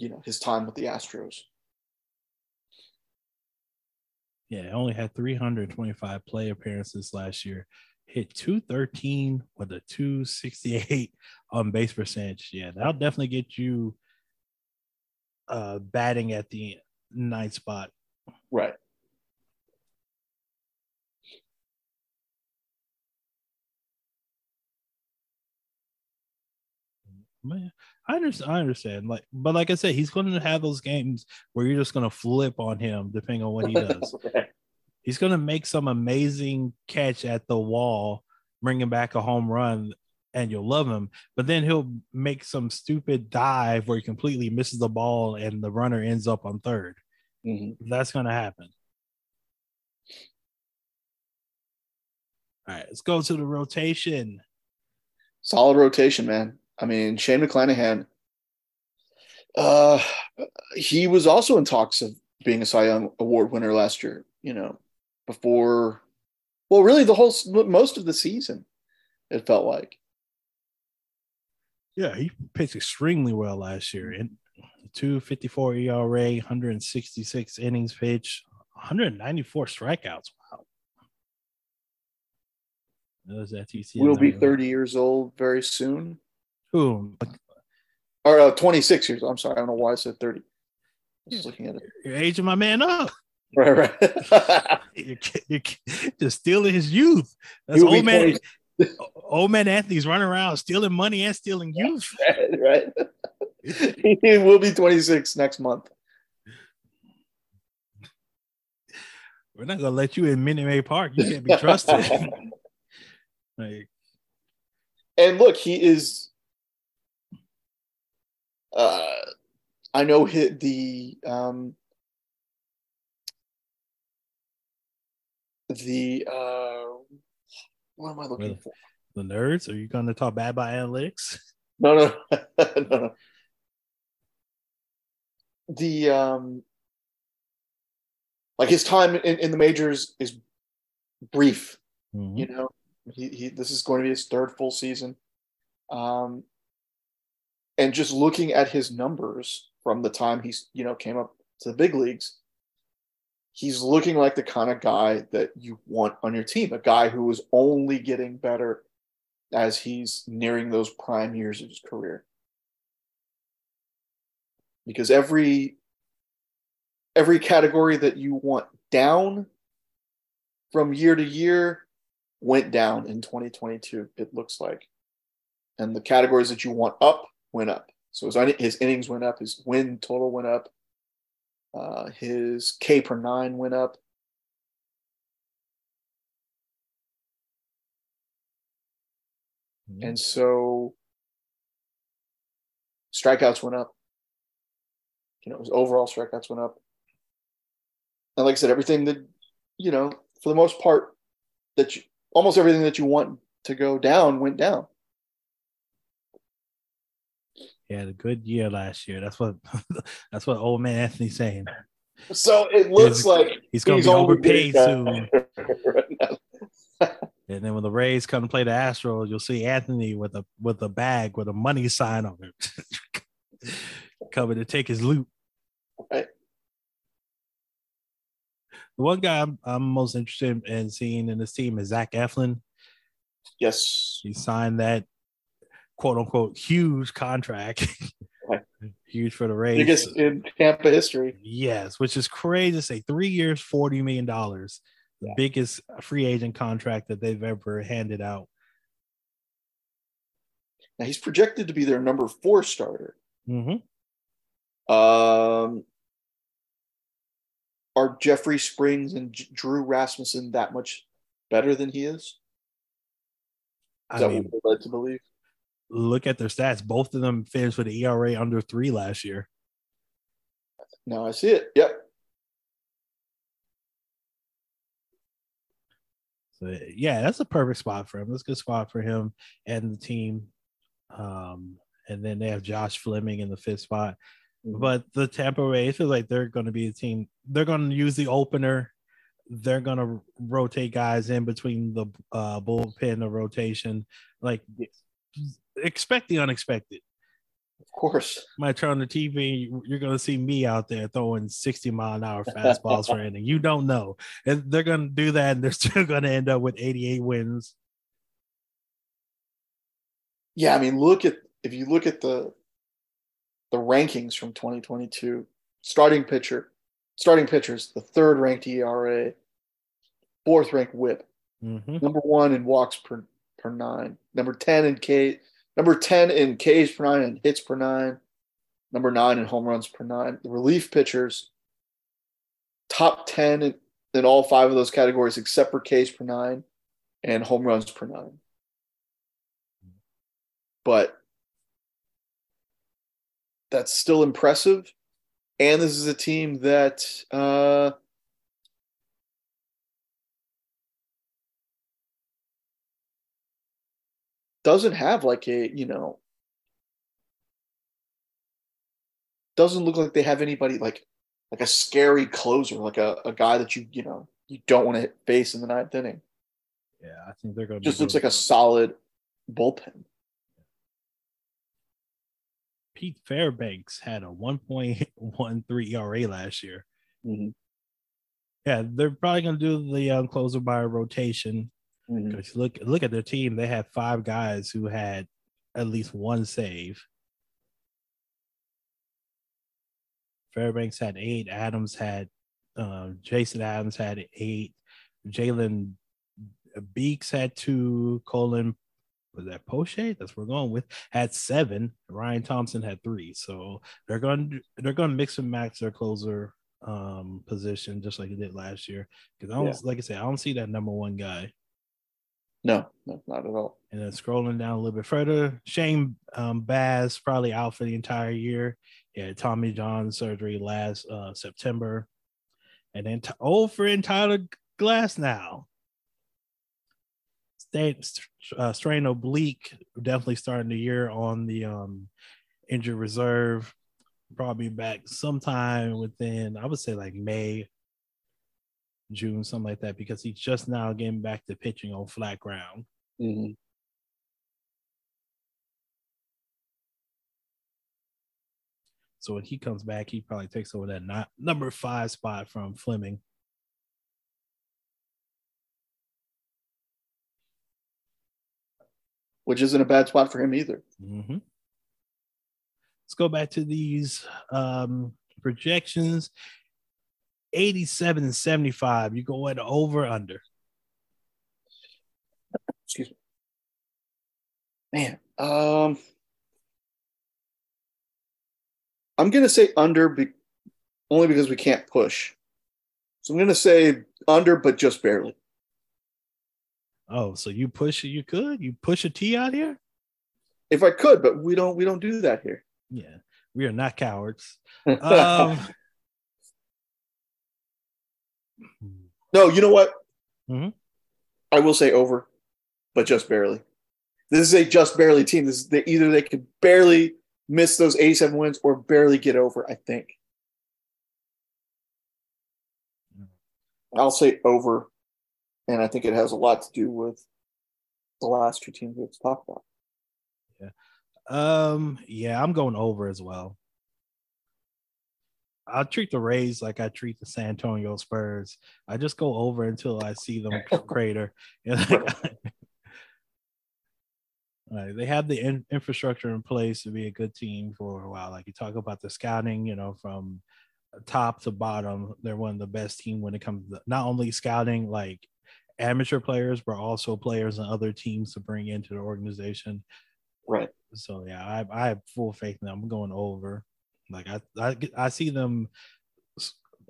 You know, his time with the Astros. Yeah, only had three hundred twenty-five play appearances last year. Hit two thirteen with a two sixty-eight on base percentage. Yeah, that'll definitely get you uh, batting at the ninth spot. Right. Man. I understand, I understand. Like, but like I said, he's going to have those games where you're just going to flip on him depending on what he does. Okay. He's going to make some amazing catch at the wall, bringing back a home run, and you'll love him. But then he'll make some stupid dive where he completely misses the ball and the runner ends up on third. Mm-hmm. That's going to happen. All right, let's go to the rotation. Solid rotation, man. I mean, Shane McClanahan, uh, he was also in talks of being a Cy Young Award winner last year, you know, before, well, really the whole, most of the season, it felt like. Yeah, he pitched extremely well last year. And two fifty-four E R A, one sixty-six innings pitched, one ninety-four strikeouts. Wow. Those F T C will be thirty years old very soon. Who? Or uh, twenty-six years old. I'm sorry. I don't know why I said thirty. Just looking at it. You're aging my man up. Right, right. you're, you're just stealing his youth. That's old man. Old man Anthony's running around stealing money and stealing youth. Right, right. He will be twenty-six next month. We're not gonna let you in Minute Maid Park. You can't be trusted. Like, and look, he is. Uh, I know hit the um, the. Uh, What am I looking for? The nerds? Are you going to talk bad about analytics? No, no, no, no. The um, like his time in, in the majors is brief. Mm-hmm. You know, he, he this is going to be his third full season, um, and just looking at his numbers from the time he's you know came up to the big leagues. He's looking like the kind of guy that you want on your team, a guy who is only getting better as he's nearing those prime years of his career. Because every every category that you want down from year to year went down in twenty twenty-two, it looks like. And the categories that you want up went up. So his, his innings went up, his win total went up. Uh, his K per nine went up. Mm-hmm. And so strikeouts went up. You know, his overall strikeouts went up. And like I said, everything that, you know, for the most part, that you, almost everything that you want to go down went down. He had a good year last year. That's what that's what old man Anthony's saying. So it looks he's, like he's going to be overpaid soon. And then when the Rays come to play the Astros, you'll see Anthony with a with a bag with a money sign on it, coming to take his loot. Right. The one guy I'm, I'm most interested in seeing in this team is Zach Eflin. Yes, he signed that quote-unquote huge contract, right. Huge for the Rays. Biggest in Tampa history. Yes, which is crazy to say. Three years, forty million dollars. The yeah. biggest free agent contract that they've ever handed out. Now, he's projected to be their number four starter. Mm-hmm. Um, are Jeffrey Springs and J- Drew Rasmussen that much better than he is? Is I that mean, what we're led to believe? Look at their stats. Both of them finished with an E R A under three last year. Now I see it. Yep. So yeah, that's a perfect spot for him. That's a good spot for him and the team. Um, and then they have Josh Fleming in the fifth spot. Mm-hmm. But the Tampa Bay, I feel like they're going to be a team. They're going to use the opener. They're going to rotate guys in between the uh, bullpen, the rotation. Like, expect the unexpected. Of course. Might turn on the T V, you're going to see me out there throwing sixty mile an hour fastballs for ending. You don't know. And they're going to do that, and they're still going to end up with eighty-eight wins. Yeah, I mean, look at if you look at the the rankings from twenty twenty-two, starting pitcher, starting pitchers, the third ranked E R A, fourth ranked WHIP, mm-hmm. number one in walks per per nine, number ten in K, number ten in Ks per nine and hits per nine, number nine in home runs per nine. The relief pitchers, top ten in, in all five of those categories except for Ks per nine and home runs per nine. But that's still impressive. And this is a team that uh, doesn't have like a, you know, doesn't look like they have anybody like like a scary closer, like a, a guy that you, you know, you don't want to hit base in the ninth inning. Yeah, I think they're going to just looks like a solid bullpen. Pete Fairbanks had a one point one three E R A last year. Mm-hmm. Yeah, they're probably going to do the um, closer by rotation. Mm-hmm. Look, look at their team. They had five guys who had at least one save. Fairbanks had eight. Adams had, um, Jason Adams had eight. Jalen Beeks had two. Colin, was that Poche? That's what we're going with. Had seven. Ryan Thompson had three. So they're going to they're going to mix and match their closer um, position just like they did last year. Because I don't, yeah. like I said, I don't see that number one guy. No, no, not at all. And then scrolling down a little bit further, Shane um, Baz probably out for the entire year. He had Tommy John surgery last uh, September. And then t- old friend Tyler Glasnow. Stay, uh, strain oblique, definitely starting the year on the um, injured reserve. Probably back sometime within, I would say, like May, June, something like that, because he's just now getting back to pitching on flat ground. Mm-hmm. So when he comes back, he probably takes over that not, number five spot from Fleming. Which isn't a bad spot for him either. Mm-hmm. Let's go back to these um, projections. eighty-seven and seventy-five. You go at over under. Excuse me. Man, um, I'm going to say under be- only because we can't push. So I'm going to say under, but just barely. Oh, so you push you could? You push a T out here? If I could, but we don't we don't do that here. Yeah. We are not cowards. um No, you know what? Mm-hmm. I will say over, but just barely. This is a just barely team. This is they, either they could barely miss those eighty-seven wins or barely get over, I think. I'll say over, and I think it has a lot to do with the last two teams we've talked about. Yeah, um, yeah, I'm going over as well. I treat the Rays like I treat the San Antonio Spurs. I just go over until I see them crater. Like, they have the in- infrastructure in place to be a good team for a while. Like you talk about the scouting, you know, from top to bottom, they're one of the best team when it comes to not only scouting like amateur players, but also players and other teams to bring into the organization. Right. So yeah, I, I have full faith in them. I'm going over. Like, I, I, I see them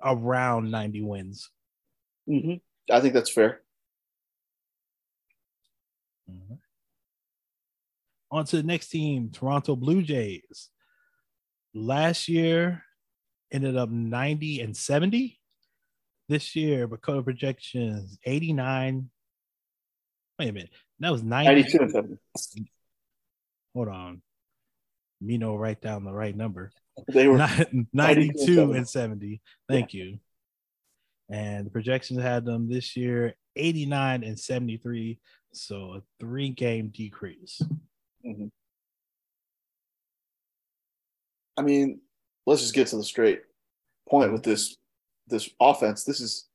around ninety wins. Mm-hmm. I think that's fair. Mm-hmm. On to the next team, Toronto Blue Jays. Last year, ended up ninety and seventy. This year, Pecota projections, eighty-nine. Wait a minute. That was ninety. ninety-two and seventy. Hold on. Mino, write down the right number. They were ninety-two and seventy. Thank yeah. you. And the projections had them this year eighty-nine and seventy-three. So a three game decrease. Mm-hmm. I mean, let's just get to the straight point with this this offense. This is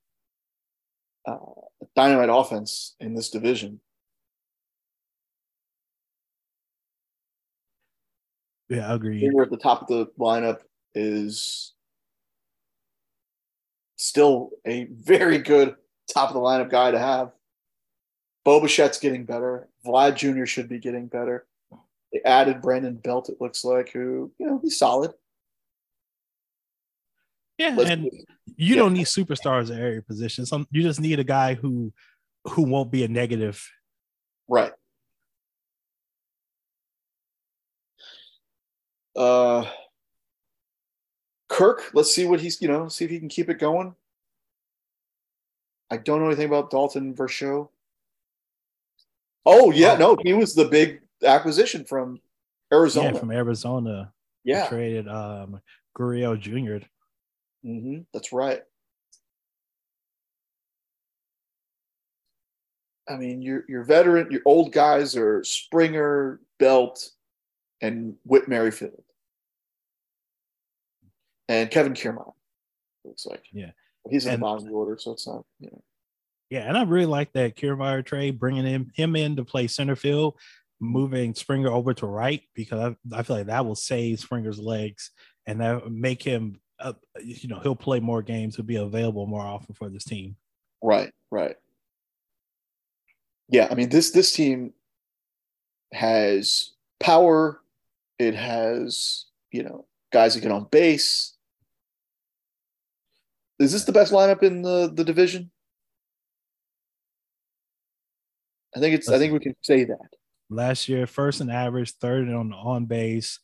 uh, a dynamite offense in this division. Yeah, I agree. We're at the top of the lineup is still a very good top of the lineup guy to have. Bo Bichette's getting better. Vlad Junior should be getting better. They added Brandon Belt, it looks like, who, you know, he's solid. Yeah, Let's and move. you yeah. don't need superstars at every position. Some you just need a guy who who won't be a negative. Right. Uh, Kirk, let's see what he's, you know, see if he can keep it going. I don't know anything about Dalton Varsho. Oh, yeah, no, he was the big acquisition from Arizona. Yeah, from Arizona. Yeah. Traded um, Gurriel Junior Mm-hmm, that's right. I mean, your, your veteran, your old guys are Springer, Belt, and Whit Merrifield. and Kevin Kiermaier. Looks like yeah, he's in and, the bottom of the order, so it's not you know. Yeah, and I really like that Kiermaier trade, bringing him him in to play center field, moving Springer over to right, because I, I feel like that will save Springer's legs and that will make him, uh, you know, he'll play more games, he'll be available more often for this team. Right, right. Yeah, I mean this this team has power. It has you know guys that get on base. Is this the best lineup in the, the division? I think it's. I think we can say that. Last year, first in average, third on on base,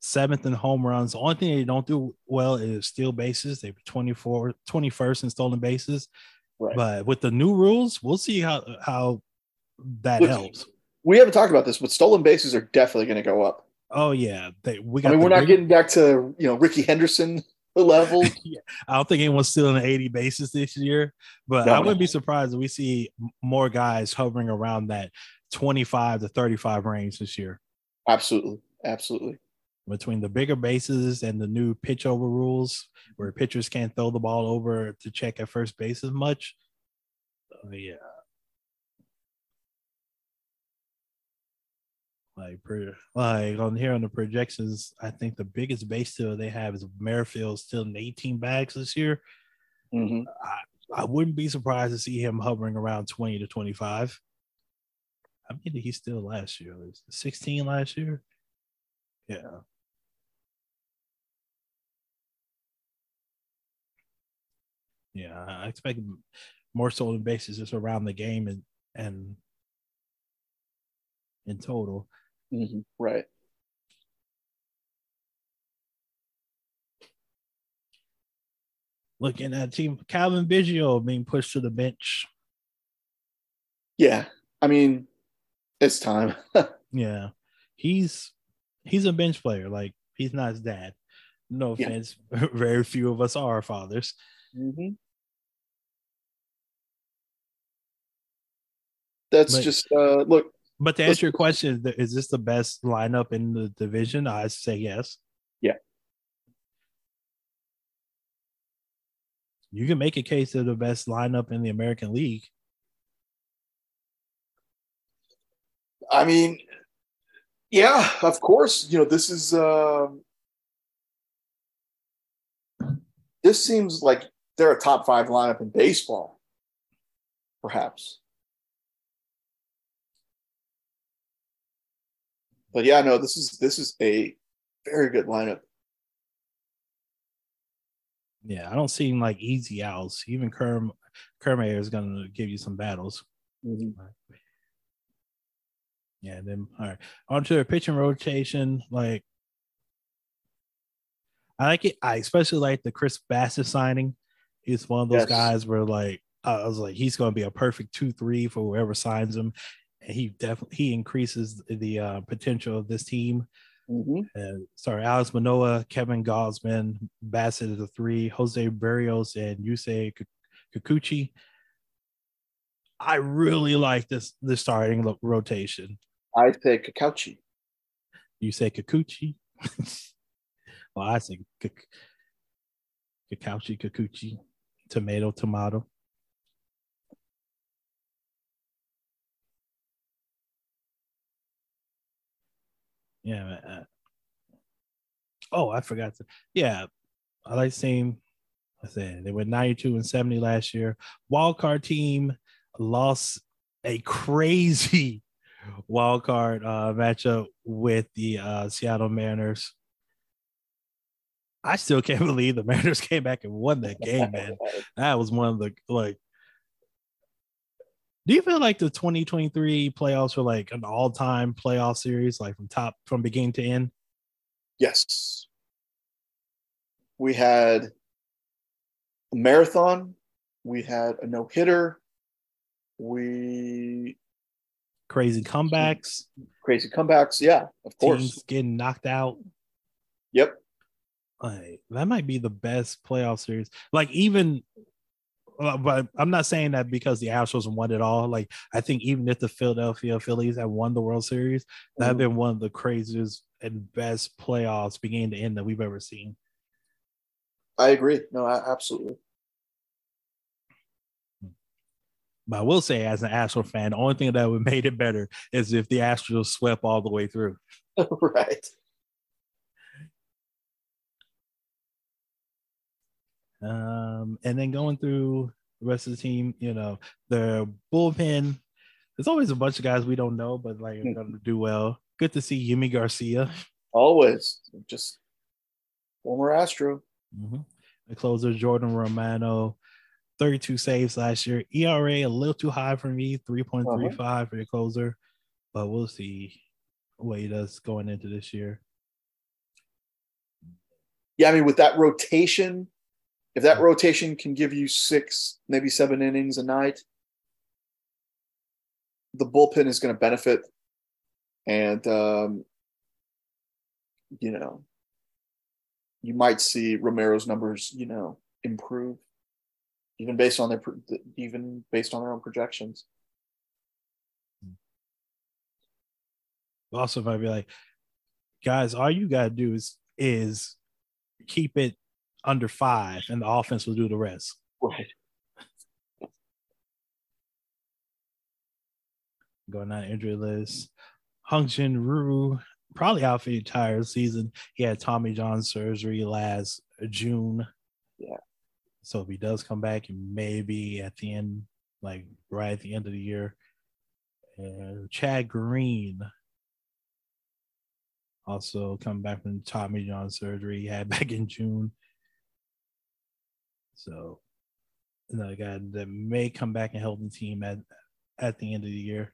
seventh in home runs. The only thing they don't do well is steal bases. They were twenty-four, twenty-first in stolen bases. Right. But with the new rules, we'll see how how that Look, helps. We haven't talked about this, but stolen bases are definitely going to go up. Oh yeah, they, we. Got I mean, we're not big, getting back to you know Ricky Henderson level. yeah. I don't think anyone's stealing an eighty bases this year, but no, I wouldn't no. be surprised if we see more guys hovering around that twenty-five to thirty-five range this year. Absolutely. Absolutely. Between the bigger bases and the new pitch over rules where pitchers can't throw the ball over to check at first base as much. Uh, yeah. Like, like on here on the projections, I think the biggest base steal they have is Merrifield stealing eighteen bags this year. Mm-hmm. I, I wouldn't be surprised to see him hovering around twenty to twenty-five. I mean, did he steal last year? Was it sixteen last year? Yeah. Yeah, I expect more stolen bases just around the game and, and in total. Mm-hmm. Right. Looking at team Calvin Biggio being pushed to the bench. Yeah, I mean, it's time. yeah, he's he's a bench player. Like he's not his dad. No offense. Yeah. Very few of us are fathers. Mm-hmm. That's but, just uh, look. But to answer your question, is this the best lineup in the division? I say yes. Yeah. You can make a case of the best lineup in the American League. I mean, yeah, of course. You know, this is uh, – this seems like they're a top five lineup in baseball, perhaps. But yeah, no, this is this is a very good lineup. Yeah, I don't seem like easy outs. Even Kerm Kiermaier is going to give you some battles. Mm-hmm. Right. Yeah, and then all right onto their pitching rotation. Like, I like it. I especially like the Chris Bassitt signing. He's one of those yes. guys where like I was like he's going to be a perfect two three for whoever signs him. He definitely he increases the uh, potential of this team. Mm-hmm. Uh, sorry, Alex Manoah, Kevin Gausman, Bassitt is the three, Jose Berrios, and Yusei Kikuchi. I really like this this starting lo- rotation. I say Kikuchi. You say Kikuchi. well, I say Kik- Kikuchi, Kikuchi, tomato, tomato. Yeah. Oh, I forgot to. Yeah, I like seeing. I said they went ninety-two and seventy last year. Wild card team lost a crazy wild card uh, matchup with the uh, Seattle Mariners. I still can't believe the Mariners came back and won that game, man. That was one of the like. Do you feel like the twenty twenty-three playoffs were like an all-time playoff series, like from top, from beginning to end? Yes. We had a marathon. We had a no-hitter. We crazy comebacks. Crazy comebacks, yeah, of course. Teams getting knocked out. Yep. Like, that might be the best playoff series. Like even. But I'm not saying that because the Astros won it all. Like, I think even if the Philadelphia Phillies had won the World Series, that had been one of the craziest and best playoffs beginning to end that we've ever seen. I agree. No, absolutely. But I will say, as an Astros fan, the only thing that would have made it better is if the Astros swept all the way through. Right. Um, and then going through the rest of the team, you know, the bullpen, there's always a bunch of guys we don't know, but like are going to do well. Good to see Yimi Garcia. Always. Just former Astro. Mm-hmm. The closer, Jordan Romano. thirty-two saves last year. E R A a little too high for me, three point three five uh-huh. for the closer, but we'll see what he does going into this year. Yeah, I mean, with that rotation, if that rotation can give you six, maybe seven innings a night, the bullpen is going to benefit. And, um, you know, you might see Romero's numbers, you know, improve. Even based on their, even based on their own projections. Also, if I'd be like, guys, all you gotta do is is keep it under five, and the offense will do the rest. Right. Going on injury list, Hung-Jin Ryu probably out for the entire season. He had Tommy John surgery last June. Yeah. So if he does come back, maybe at the end, like right at the end of the year. Uh, Chad Green also come back from Tommy John surgery he had back in June. So another guy that may come back and help the team at, at the end of the year.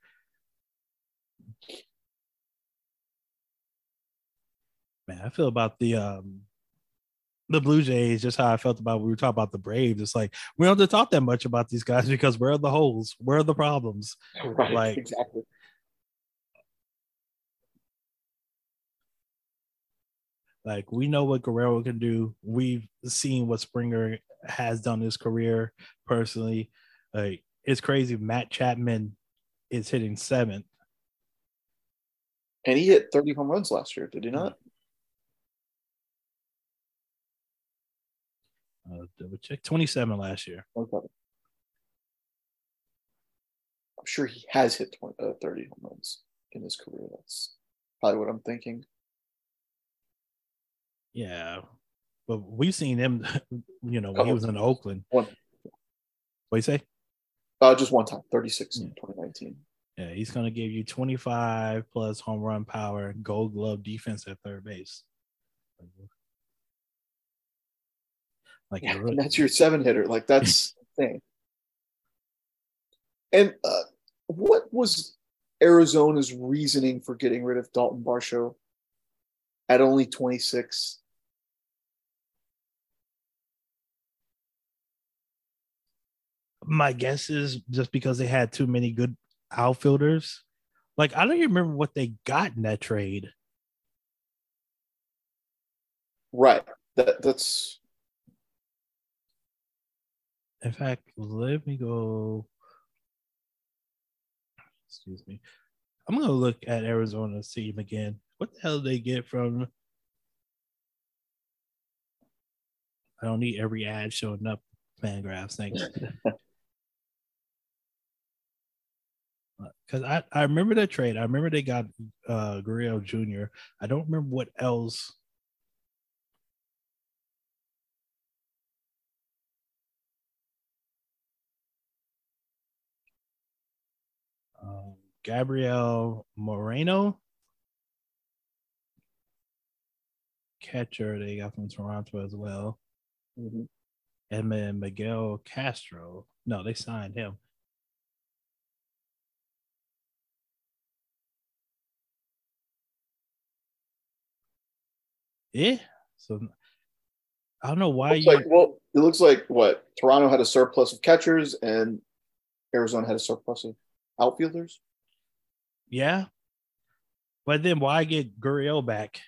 Man, I feel about the um, – the Blue Jays, just how I felt about we were talking about the Braves. It's like, we don't have to talk that much about these guys because where are the holes? Where are the problems? Right, like, exactly. Like, we know what Guerrero can do. We've seen what Springer has done his career personally. Like, it's crazy. Matt Chapman is hitting seventh. And he hit thirty home runs last year, did he not? Uh, double check. twenty-seven last year. Okay. I'm sure he has hit twenty, uh, thirty home runs in his career. That's probably what I'm thinking. Yeah. But we've seen him, you know, when oh, he was in Oakland. One. What do you say? Uh, just one time, thirty-six yeah. in twenty nineteen. Yeah, he's going to give you twenty-five plus home run power, gold glove defense at third base. Like yeah, and that's your seven hitter. Like that's the thing. And uh, what was Arizona's reasoning for getting rid of Dalton Varsho at only twenty-six? My guess is just because they had too many good outfielders. Like, I don't even remember what they got in that trade. Right. That that's. In fact, let me go. Excuse me. I'm going to look at Arizona's team again. What the hell did they get from? I don't need every ad showing up, Fangraphs. Thanks. Because I, I remember that trade. I remember they got uh, Guerrero Junior I don't remember what else. Um, Gabriel Moreno, catcher they got from Toronto as well, mm-hmm. and then Miguel Castro. No, they signed him. Yeah, so I don't know why you. Like, well, it looks like what Toronto had a surplus of catchers, and Arizona had a surplus of outfielders. Yeah. But then why get Gurriel back?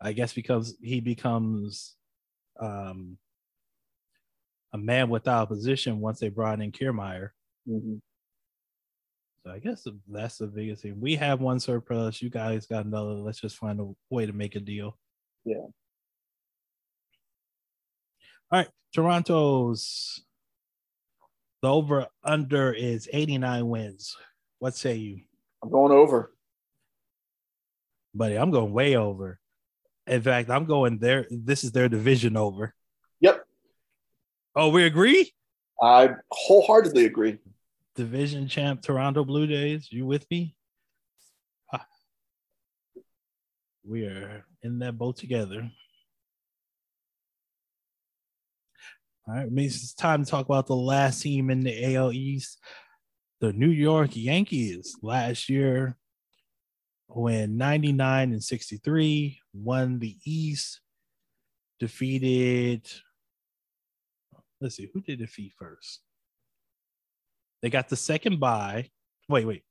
I guess because he becomes um, a man without a position once they brought in Kiermaier. Mm-hmm. I guess that's the biggest thing. We have one surplus. You guys got another. Let's just find a way to make a deal. Yeah. All right. Toronto's the over under is eighty-nine wins. What say you? I'm going over. Buddy, I'm going way over. In fact, I'm going there. This is their division over. Yep. Oh, we agree? I wholeheartedly agree. Division champ Toronto Blue Jays, you with me? Ah. We are in that boat together. All right, it means it's time to talk about the last team in the A L East, the New York Yankees. Last year, when ninety-nine and sixty-three won the East, defeated. Let's see, who did defeat first? They got the second bye. Wait, wait.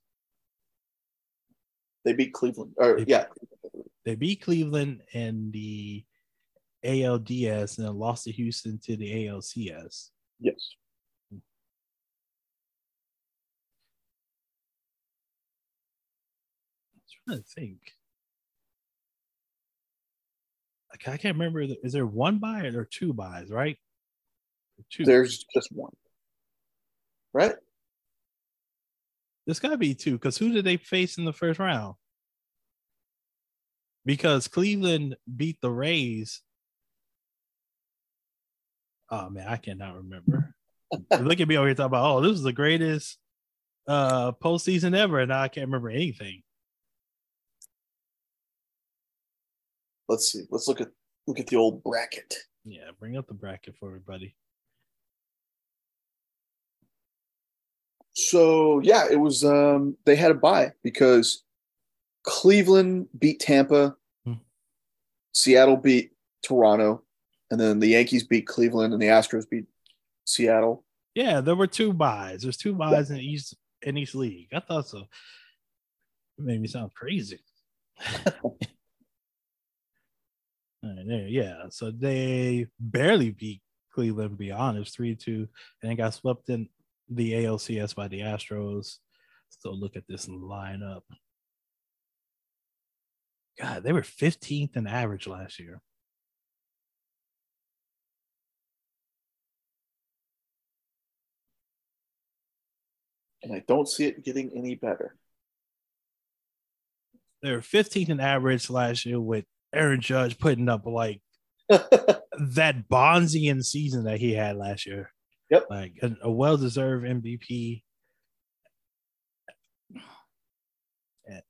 They beat Cleveland. Or, they, yeah. They beat Cleveland in the A L D S and then lost to Houston to the A L C S. Yes. I'm trying to think. Like, I can't remember. Is there one bye or two byes, right? Two. There's just one. Right? There's got to be two, because who did they face in the first round? Because Cleveland beat the Rays. Oh, man, I cannot remember. Look at me over here talking about, oh, this is the greatest uh, postseason ever, and now I can't remember anything. Let's see. Let's look at look at the old bracket. Yeah, bring up the bracket for everybody. So, yeah, it was um, – they had a bye because Cleveland beat Tampa, mm-hmm. Seattle beat Toronto, and then the Yankees beat Cleveland and the Astros beat Seattle. Yeah, there were two byes. There's two byes yeah. in each in each league. I thought so. It made me sound crazy. All right, there, yeah, so they barely beat Cleveland, to be honest, three two, and they got swept in – the A L C S by the Astros. So look at this lineup. God, they were fifteenth in average last year. And I don't see it getting any better. They were fifteenth in average last year with Aaron Judge putting up like that Bonzian season that he had last year. Yep. Like a, a well-deserved M V P. And,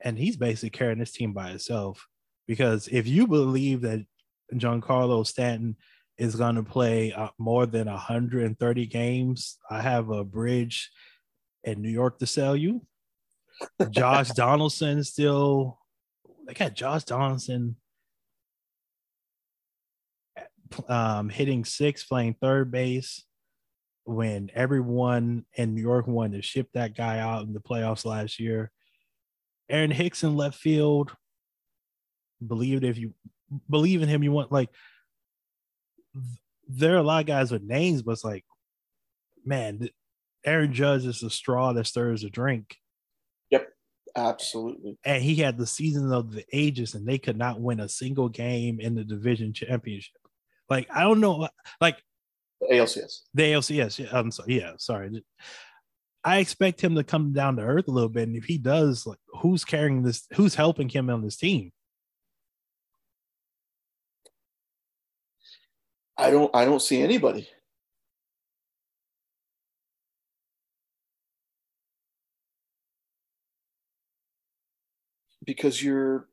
and he's basically carrying this team by himself, because if you believe that Giancarlo Stanton is going to play uh, more than one hundred thirty games, I have a bridge in New York to sell you. Josh Donaldson still – they got Josh Donaldson – Um, hitting six, playing third base, when everyone in New York wanted to ship that guy out in the playoffs last year. Aaron Hicks in left field. Believe if you believe in him, you want like. There are a lot of guys with names, but it's like, man, Aaron Judge is the straw that stirs the drink. Yep, absolutely. And he had the season of the ages, and they could not win a single game in the division championship. Like, I don't know, like the A L C S. The A L C S, yeah. I'm sorry, yeah, sorry. I expect him to come down to earth a little bit, and if he does, like, who's carrying this? Who's helping him on this team? I don't. I don't see anybody. Because your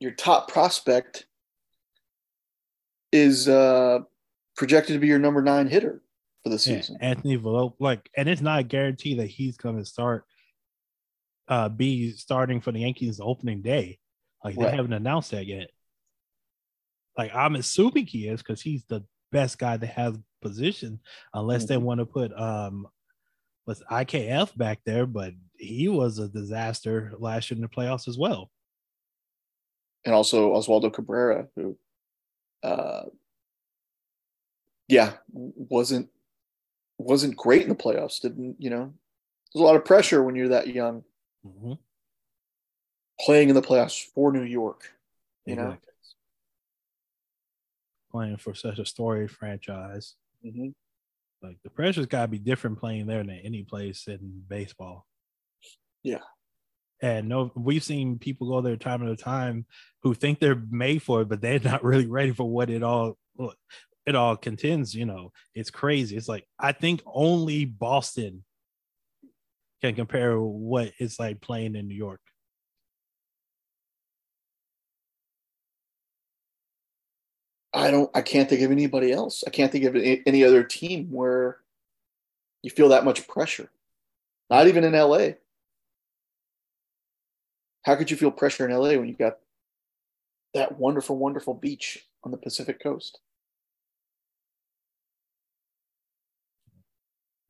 your top prospect is uh, projected to be your number nine hitter for the season. Yeah, Anthony Volpe, like, and it's not a guarantee that he's going to start, uh, be starting for the Yankees opening day. Like, right. They haven't announced that yet. Like, I'm assuming he is, because he's the best guy that has position, unless mm-hmm. they want to put um, what's I K F back there, but he was a disaster last year in the playoffs as well. And also Oswaldo Cabrera, who Uh, yeah, wasn't wasn't great in the playoffs. Didn't you know? There's a lot of pressure when you're that young, mm-hmm. playing in the playoffs for New York, you exactly. know, playing for such a storied franchise. Mm-hmm. Like the pressure's got to be different playing there than any place in baseball. Yeah. And no, we've seen people go there time and time who think they're made for it, but they're not really ready for what it all it all contends. You know, it's crazy. It's like I think only Boston can compare what it's like playing in New York. I don't. I can't think of anybody else. I can't think of any other team where you feel that much pressure. Not even in L A. How could you feel pressure in L A when you got that wonderful, wonderful beach on the Pacific Coast?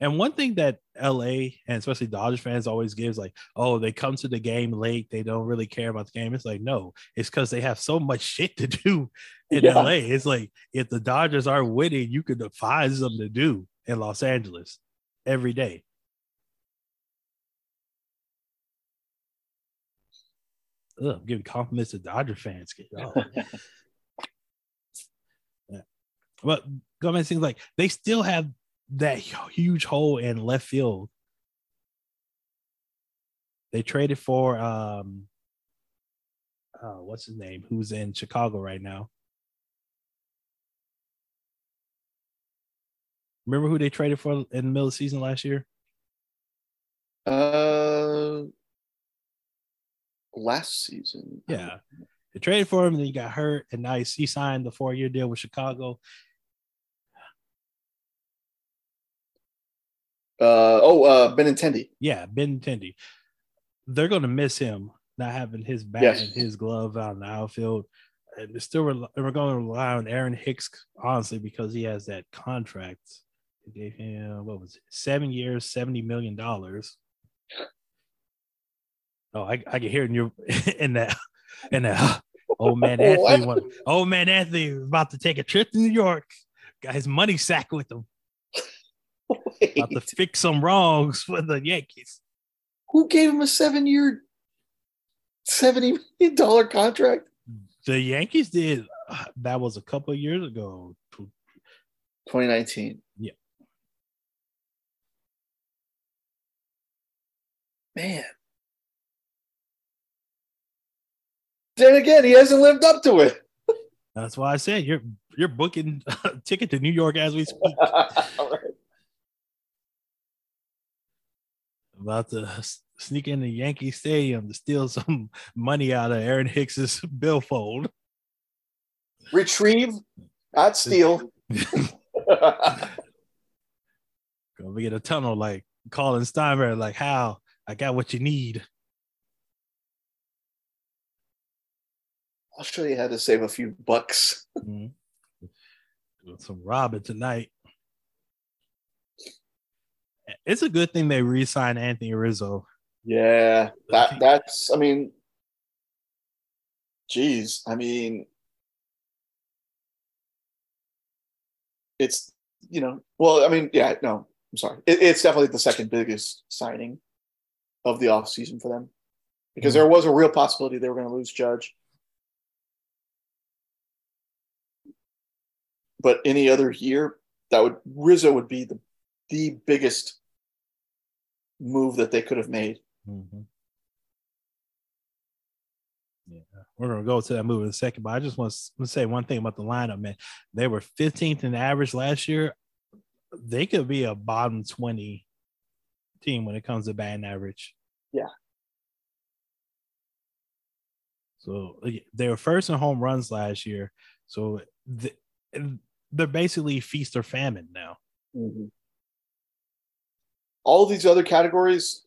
And one thing that L A and especially Dodgers fans always gives, like, oh, they come to the game late. They don't really care about the game. It's like, no, it's because they have so much shit to do in yeah. L A. It's like, if the Dodgers are winning, you could find something to do in Los Angeles every day. Ugh, I'm giving compliments to Dodger fans. Oh, yeah. But Gomez seems like they still have that huge hole in left field. They traded for um, oh, what's his name? Who's in Chicago right now? Remember who they traded for in the middle of the season last year? Uh, last season, yeah. They traded for him, and then he got hurt, and now he signed the four-year deal with Chicago. Uh, oh, uh, Benintendi. Yeah, Benintendi. They're going to miss him not having his bat yes. and his glove out in the outfield. And they're still re- we're going to rely on Aaron Hicks, honestly, because he has that contract. They gave him, what was it, seven years, seventy million dollars. Oh, I, I can hear it in your in that. In that old man Anthony. Wanted, old man Anthony was about to take a trip to New York. Got his money sack with him. Wait. About to fix some wrongs for the Yankees. Who gave him a seven-year, seventy million dollars contract? The Yankees did. That was a couple of years ago. twenty nineteen. Yeah. Man. Then again, he hasn't lived up to it. That's why I said you're you're booking a ticket to New York as we speak. All right. About to sneak into Yankee Stadium to steal some money out of Aaron Hicks's billfold. Retrieve, not steal. Gonna be in a tunnel like Colin Steinberg, like, how? I got what you need. I'll show you how to save a few bucks. Mm-hmm. Doing some robbing tonight. It's a good thing they re-signed Anthony Rizzo. Yeah, that that's, I mean, geez, I mean, it's, you know, well, I mean, yeah, no, I'm sorry. It, it's definitely the second biggest signing of the offseason for them because mm-hmm. there was a real possibility they were going to lose Judge. But any other year, that would, Rizzo would be the the biggest move that they could have made. Mm-hmm. Yeah, we're going to go to that move in a second, but I just want to say one thing about the lineup, man. They were fifteenth in average last year. They could be a bottom twenty team when it comes to batting average. Yeah. So they were first in home runs last year. So they're basically feast or famine now. Mm-hmm. All these other categories,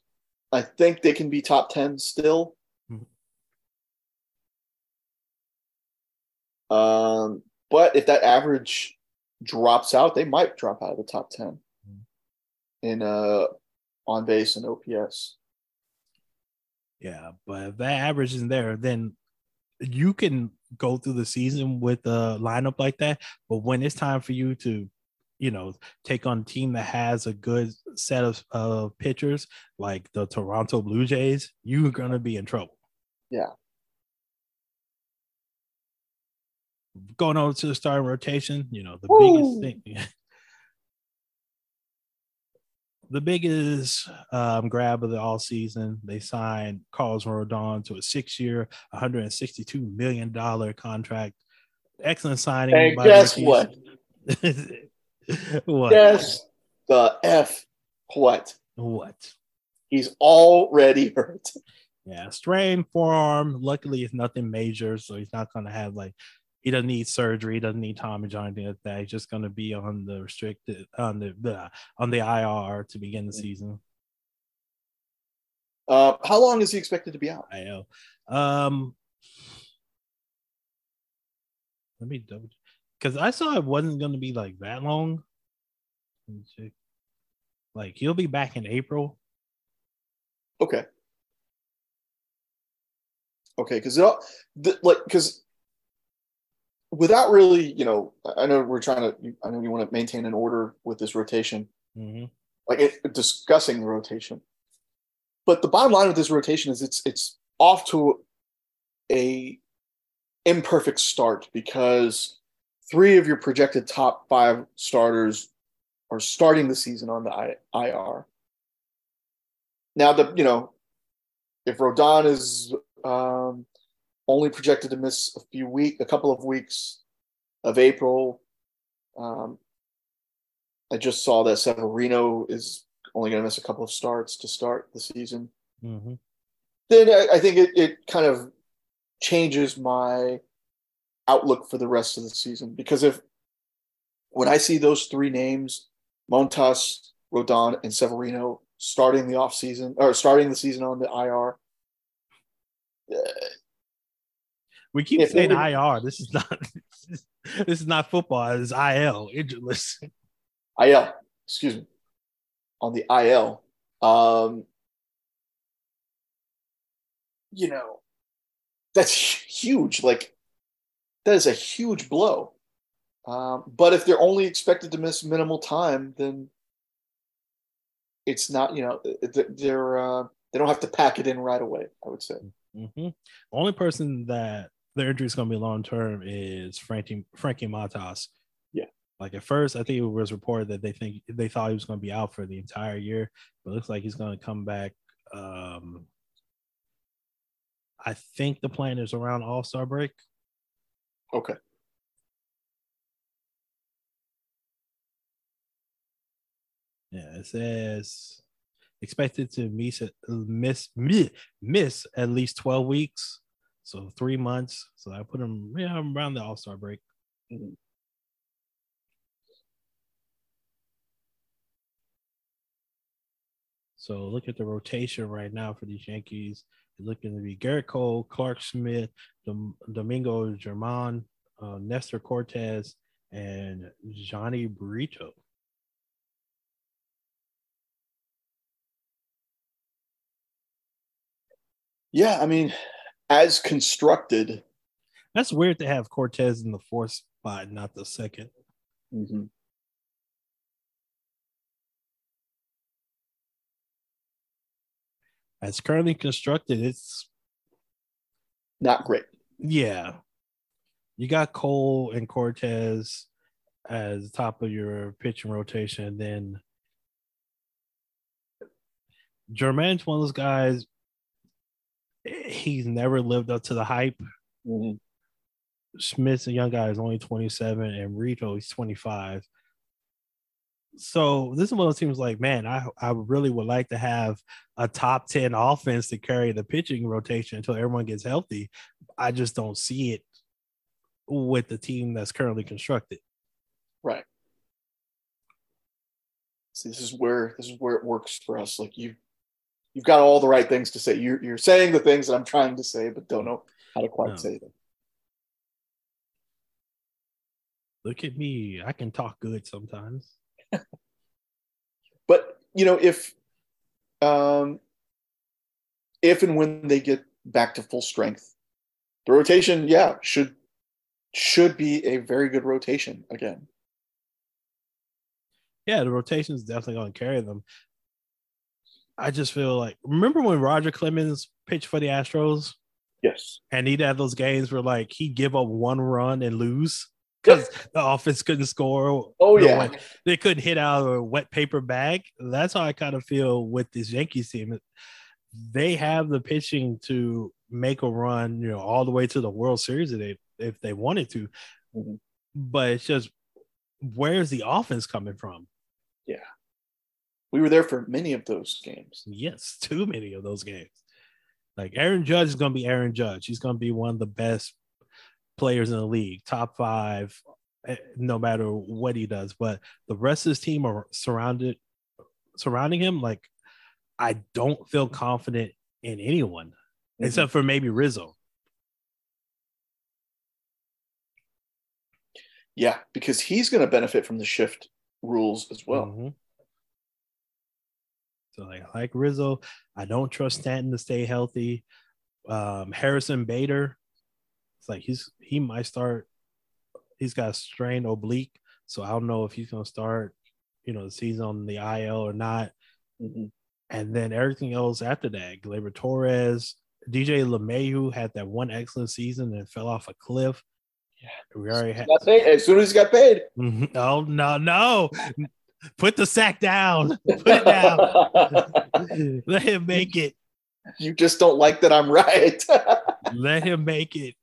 I think they can be top ten still. Mm-hmm. Um, but if that average drops out, they might drop out of the top ten mm-hmm. in uh, on base and O P S. Yeah, but if that average isn't there, then you can go through the season with a lineup like that. But when it's time for you to you know, take on a team that has a good set of uh, pitchers like the Toronto Blue Jays, you're going to be in trouble. Yeah. Going on to the starting rotation, you know, the Woo! biggest thing. The biggest um, grab of the offseason, they signed Carlos Rodon to a six-year, one hundred sixty-two million dollars contract. Excellent signing. Hey, guess what? What? Guess the F what? What? He's already hurt. Yeah, strained forearm. Luckily, it's nothing major, so he's not going to have, like, he doesn't need surgery. He doesn't need Tommy John, anything like that. He's just going to be on the restricted, on the blah, on the I R to begin the season. Uh, how long is he expected to be out? I know. Um, let me double, because I saw it wasn't going to be like that long. Let me check. Like he'll be back in April. Okay. Okay, because like because. Without really, you know, I know we're trying to, I know you want to maintain an order with this rotation, mm-hmm. like it, discussing the rotation. But the bottom line of this rotation is it's it's off to a imperfect start because three of your projected top five starters are starting the season on the I R. Now, the you know, if Rodon is... Um, only projected to miss a few week, a couple of weeks of April. Um, I just saw that Severino is only going to miss a couple of starts to start the season. Mm-hmm. Then I, I think it, it kind of changes my outlook for the rest of the season because if when I see those three names, Montas, Rodon, and Severino starting the off season or starting the season on the I R. Uh, We keep if saying I R. This is not this is not football. It's I L. Injured list. I L. Excuse me. On the I L. Um, you know, that's huge. Like, that is a huge blow. Um, but if they're only expected to miss minimal time, then it's not, you know, they're uh, they don't have to pack it in right away, I would say. Mm-hmm. Only person that their injury is going to be long term is Frankie Frankie Montas. Yeah. Like at first, I think it was reported that they think they thought he was going to be out for the entire year, but it looks like he's going to come back. Um, I think the plan is around All-Star break. Okay. Yeah, it says expected to miss miss miss at least twelve weeks. So three months. So I put him yeah, around the All-Star break. Mm-hmm. So look at the rotation right now for these Yankees. It's looking to be Gerrit Cole, Clark Schmidt, Dom- Domingo Germán, uh, Nestor Cortez, and Johnny Brito. Yeah, I mean... As constructed. That's weird to have Cortez in the fourth spot, not the second. Mm-hmm. As currently constructed, it's not great. Yeah. You got Cole and Cortez as the top of your pitching rotation. Then Germán's one of those guys. He's never lived up to the hype. Mm-hmm. Smith's a young guy, is only twenty-seven, and Rito, he's twenty-five. So this is one of those teams like, man, I, I really would like to have a top ten offense to carry the pitching rotation until everyone gets healthy. I just don't see it with the team that's currently constructed. Right. So this is where this is where it works for us. Like you You've got all the right things to say. You're, you're saying the things that I'm trying to say, but don't know how to quite no. say them. Look at me. I can talk good sometimes. But, you know, if um, if and when they get back to full strength, the rotation, yeah, should should be a very good rotation again. yeah, the rotation is definitely going to carry them. I just feel like, remember when Roger Clemens pitched for the Astros? Yes. And he'd have those games where, like, he'd give up one run and lose because the offense couldn't score. Oh, yeah. Way. They couldn't hit out of a wet paper bag. That's how I kind of feel with this Yankees team. They have the pitching to make a run, you know, all the way to the World Series if they, if they wanted to. But it's just, where's the offense coming from? Yeah. We were there for many of those games. Yes, too many of those games. Like, Aaron Judge is going to be Aaron Judge. He's going to be one of the best players in the league, top five, no matter what he does. But the rest of his team are surrounded, surrounding him. Like, I don't feel confident in anyone, mm-hmm. except for maybe Rizzo. Yeah, because he's going to benefit from the shift rules as well. Mm-hmm. So like, like Rizzo, I don't trust Stanton to stay healthy. Um, Harrison Bader, it's like he's he might start. He's got a strained oblique, so I don't know if he's gonna start, you know, the season on the I L or not. Mm-hmm. And then everything else after that, Gleyber Torres, D J LeMahieu had that one excellent season and fell off a cliff. Yeah, we already had as soon as he got paid. Mm-hmm. Oh no, no. Put the sack down. Put it down. Let him make it. You just don't like that I'm right. Let him make it.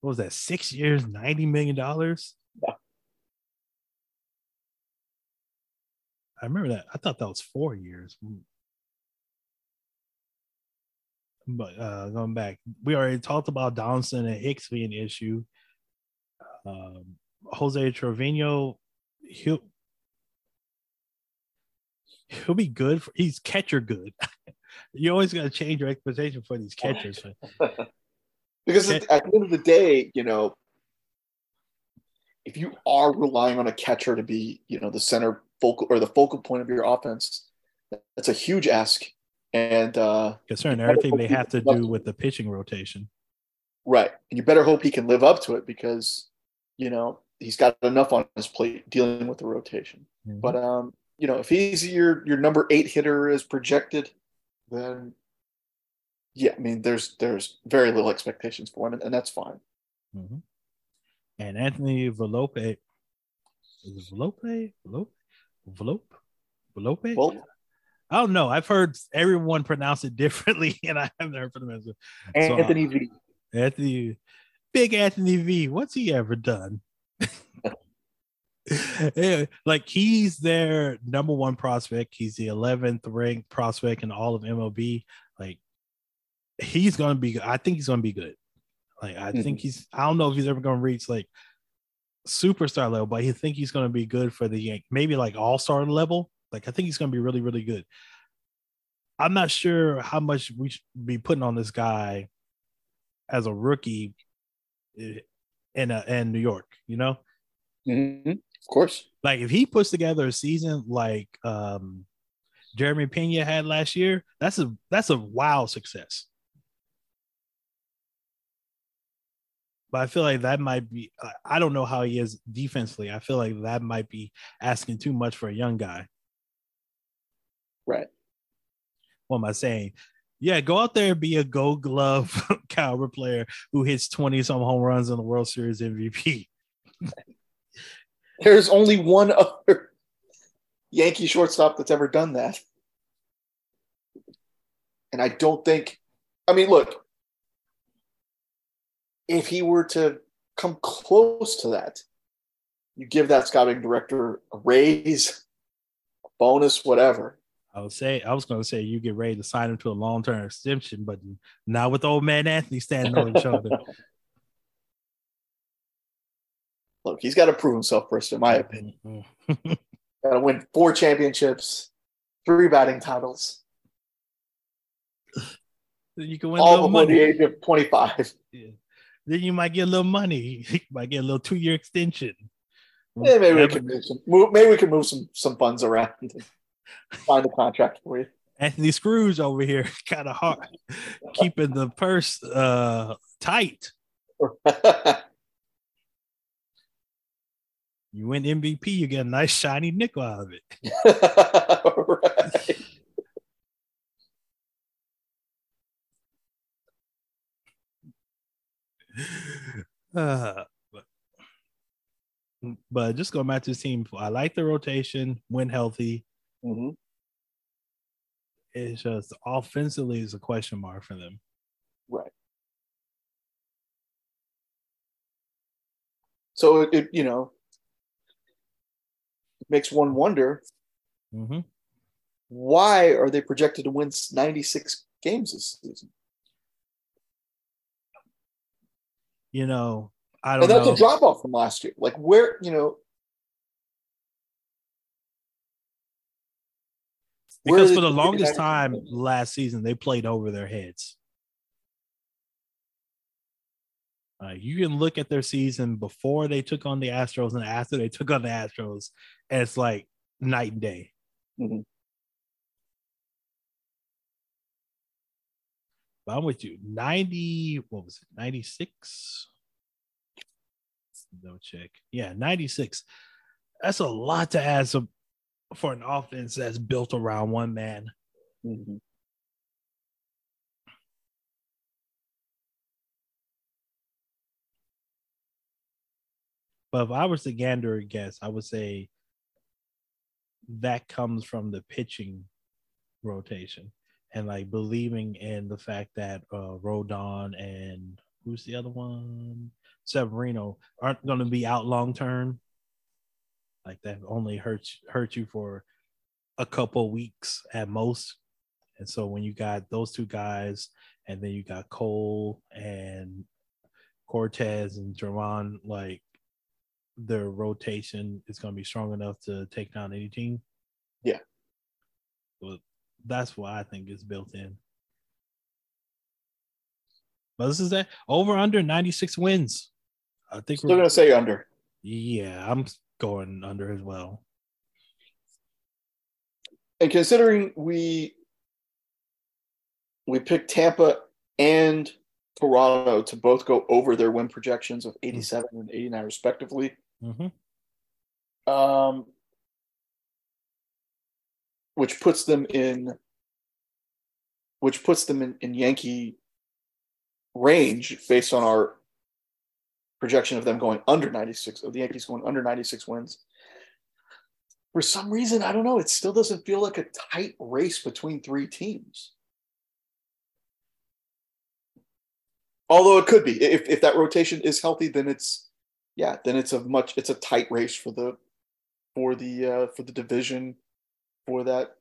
What was that? Six years, ninety million dollars? Yeah. I remember that. I thought that was four years. But uh, going back, we already talked about Donaldson and Hicks being an issue. Um, Jose Trevino, he'll He'll be good. For, he's catcher good. You always got to change your expectation for these catchers. Because at the end of the day, you know, if you are relying on a catcher to be, you know, the center focal or the focal point of your offense, that's a huge ask. And uh, concerning everything they have to do with the pitching rotation. Right. And you better hope he can live up to it because, you know, he's got enough on his plate dealing with the rotation. Mm-hmm. But, um, you know, if he's your your number eight hitter as projected, then yeah, I mean, there's there's very little expectations for him, and, and that's fine. Mm-hmm. And Anthony Volpe, is it Volpe, Volpe, Volpe, Volpe. Volpe. I don't know. I've heard everyone pronounce it differently, and I haven't heard from him. So, Anthony so, uh, V. Anthony, big Anthony V. What's he ever done? Yeah, like he's their number one prospect. He's the eleventh ranked prospect in all of M L B. Like he's gonna be. I think he's gonna be good. Like I mm-hmm. think he's. I don't know if he's ever gonna reach like superstar level, but I think he's gonna be good for the Yankees. Maybe like all star level. Like I think he's gonna be really, really good. I'm not sure how much we should be putting on this guy as a rookie in a, in New York. You know. Mm-hmm. Of course. Like if he puts together a season like um, Jeremy Pena had last year, that's a that's a wild success. But I feel like that might be. I don't know how he is defensively. I feel like that might be asking too much for a young guy. Right. What am I saying? Yeah, go out there and be a Gold Glove caliber player who hits twenty some home runs in the World Series M V P. There's only one other Yankee shortstop that's ever done that. And I don't think – I mean, look, if he were to come close to that, you give that scouting director a raise, a bonus, whatever. I would say – I was going to say you get ready to sign him to a long-term extension, but not with old man Anthony standing on his shoulder. Look, he's got to prove himself first, in my opinion. Got to win four championships, three batting titles. Then you can win all a little money. The age of twenty-five. Yeah. Then you might get a little money. You might get a little two-year extension. Yeah, maybe we can move some. Move, maybe we can move some some funds around and find a contract for you. Anthony Scrooge over here, kind of hard keeping the purse uh, tight. You win M V P, you get a nice shiny nickel out of it. All right. Uh, but, but just going back to the team, I like the rotation when healthy. Mm-hmm. It's just offensively is a question mark for them. Right. So, it, it you know, it makes one wonder, mm-hmm. why are they projected to win ninety-six games this season? You know, I don't know. And that's know. a drop-off from last year. Like, where, you know. Because for the longest time last season, they played over their heads. Uh, you can look at their season before they took on the Astros and after they took on the Astros, and it's like night and day. Mm-hmm. I'm with you. ninety, what was it? ninety-six? Double check. Yeah, ninety-six. That's a lot to ask for an offense that's built around one man. Mm-hmm. But if I was to gander a guess, I would say that comes from the pitching rotation. And like believing in the fact that uh, Rodon and who's the other one, Severino, aren't going to be out long term. Like that only hurts hurt you for a couple weeks at most. And so when you got those two guys, and then you got Cole and Cortez and German, like their rotation is going to be strong enough to take down any team. Yeah. But that's what I think is built in. But this is that over under ninety-six wins. I think we're going to say under. Yeah, I'm going under as well. And considering we we picked Tampa and Toronto to both go over their win projections of eighty-seven mm-hmm. and eighty-nine respectively. Mm-hmm. Um. Which puts them in, which puts them in, in Yankee range based on our projection of them going under ninety-six, of the Yankees going under ninety-six wins. For some reason, I don't know, it still doesn't feel like a tight race between three teams. Although it could be. If if that rotation is healthy, then it's yeah, then it's a much it's a tight race for the for the uh, for the division. For that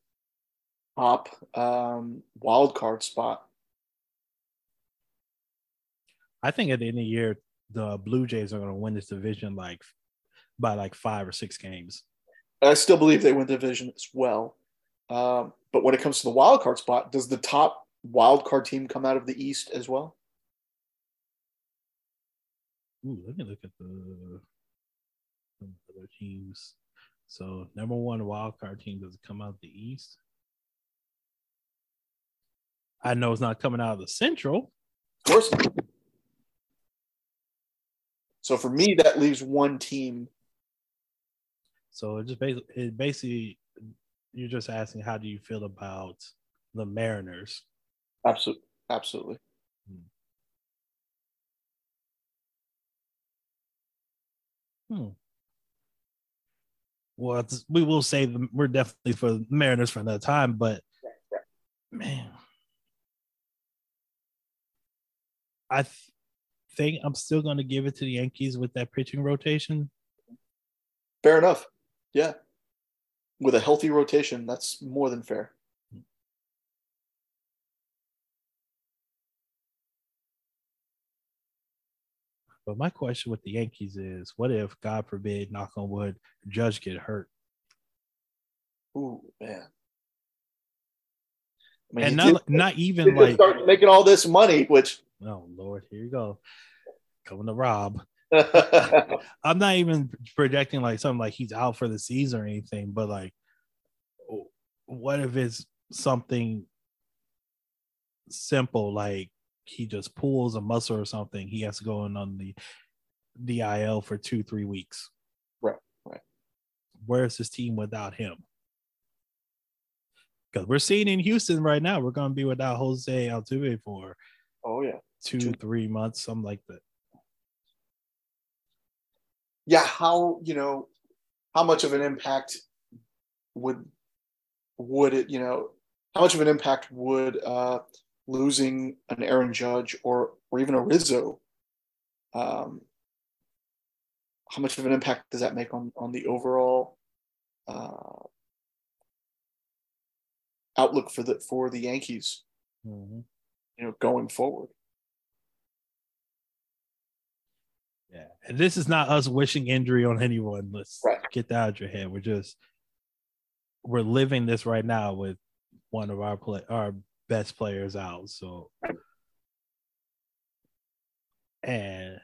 top um, wild card spot, I think at the end of the year the Blue Jays are going to win this division like by like five or six games. I still believe they win the division as well, um, but when it comes to the wild card spot, does the top wild card team come out of the East as well? Ooh, let me look at the, the other teams. So, number one wildcard team doesn't come out of the East. I know it's not coming out of the Central. Of course not. So, for me, that leaves one team. So, it just basically, it basically, you're just asking, how do you feel about the Mariners? Absolutely. Absolutely. Hmm. hmm. Well, we will say we're definitely for Mariners for another time, but man, I th- think I'm still going to give it to the Yankees with that pitching rotation. Fair enough. Yeah. With a healthy rotation, that's more than fair. But my question with the Yankees is, what if, God forbid, knock on wood, Judge get hurt? Ooh, man. I mean, and not, did, not even like start making all this money, which oh Lord, here you go. Coming to Rob. I'm not even projecting like something like he's out for the season or anything, but like what if it's something simple like he just pulls a muscle or something, he has to go in on the the I L for two, three weeks. Right, where's this team without him? Because we're seeing in Houston right now, we're going to be without Jose Altuve for oh yeah, two, two, three months, something like that. Yeah, how, you know, how much of an impact would would it, you know, how much of an impact would uh, losing an Aaron Judge or or even a Rizzo, um, how much of an impact does that make on, on the overall uh, outlook for the for the Yankees, mm-hmm. you know, going forward? Yeah, and this is not us wishing injury on anyone. Let's right. get that out of your head. We're just we're living this right now with one of our play our best players out. So, and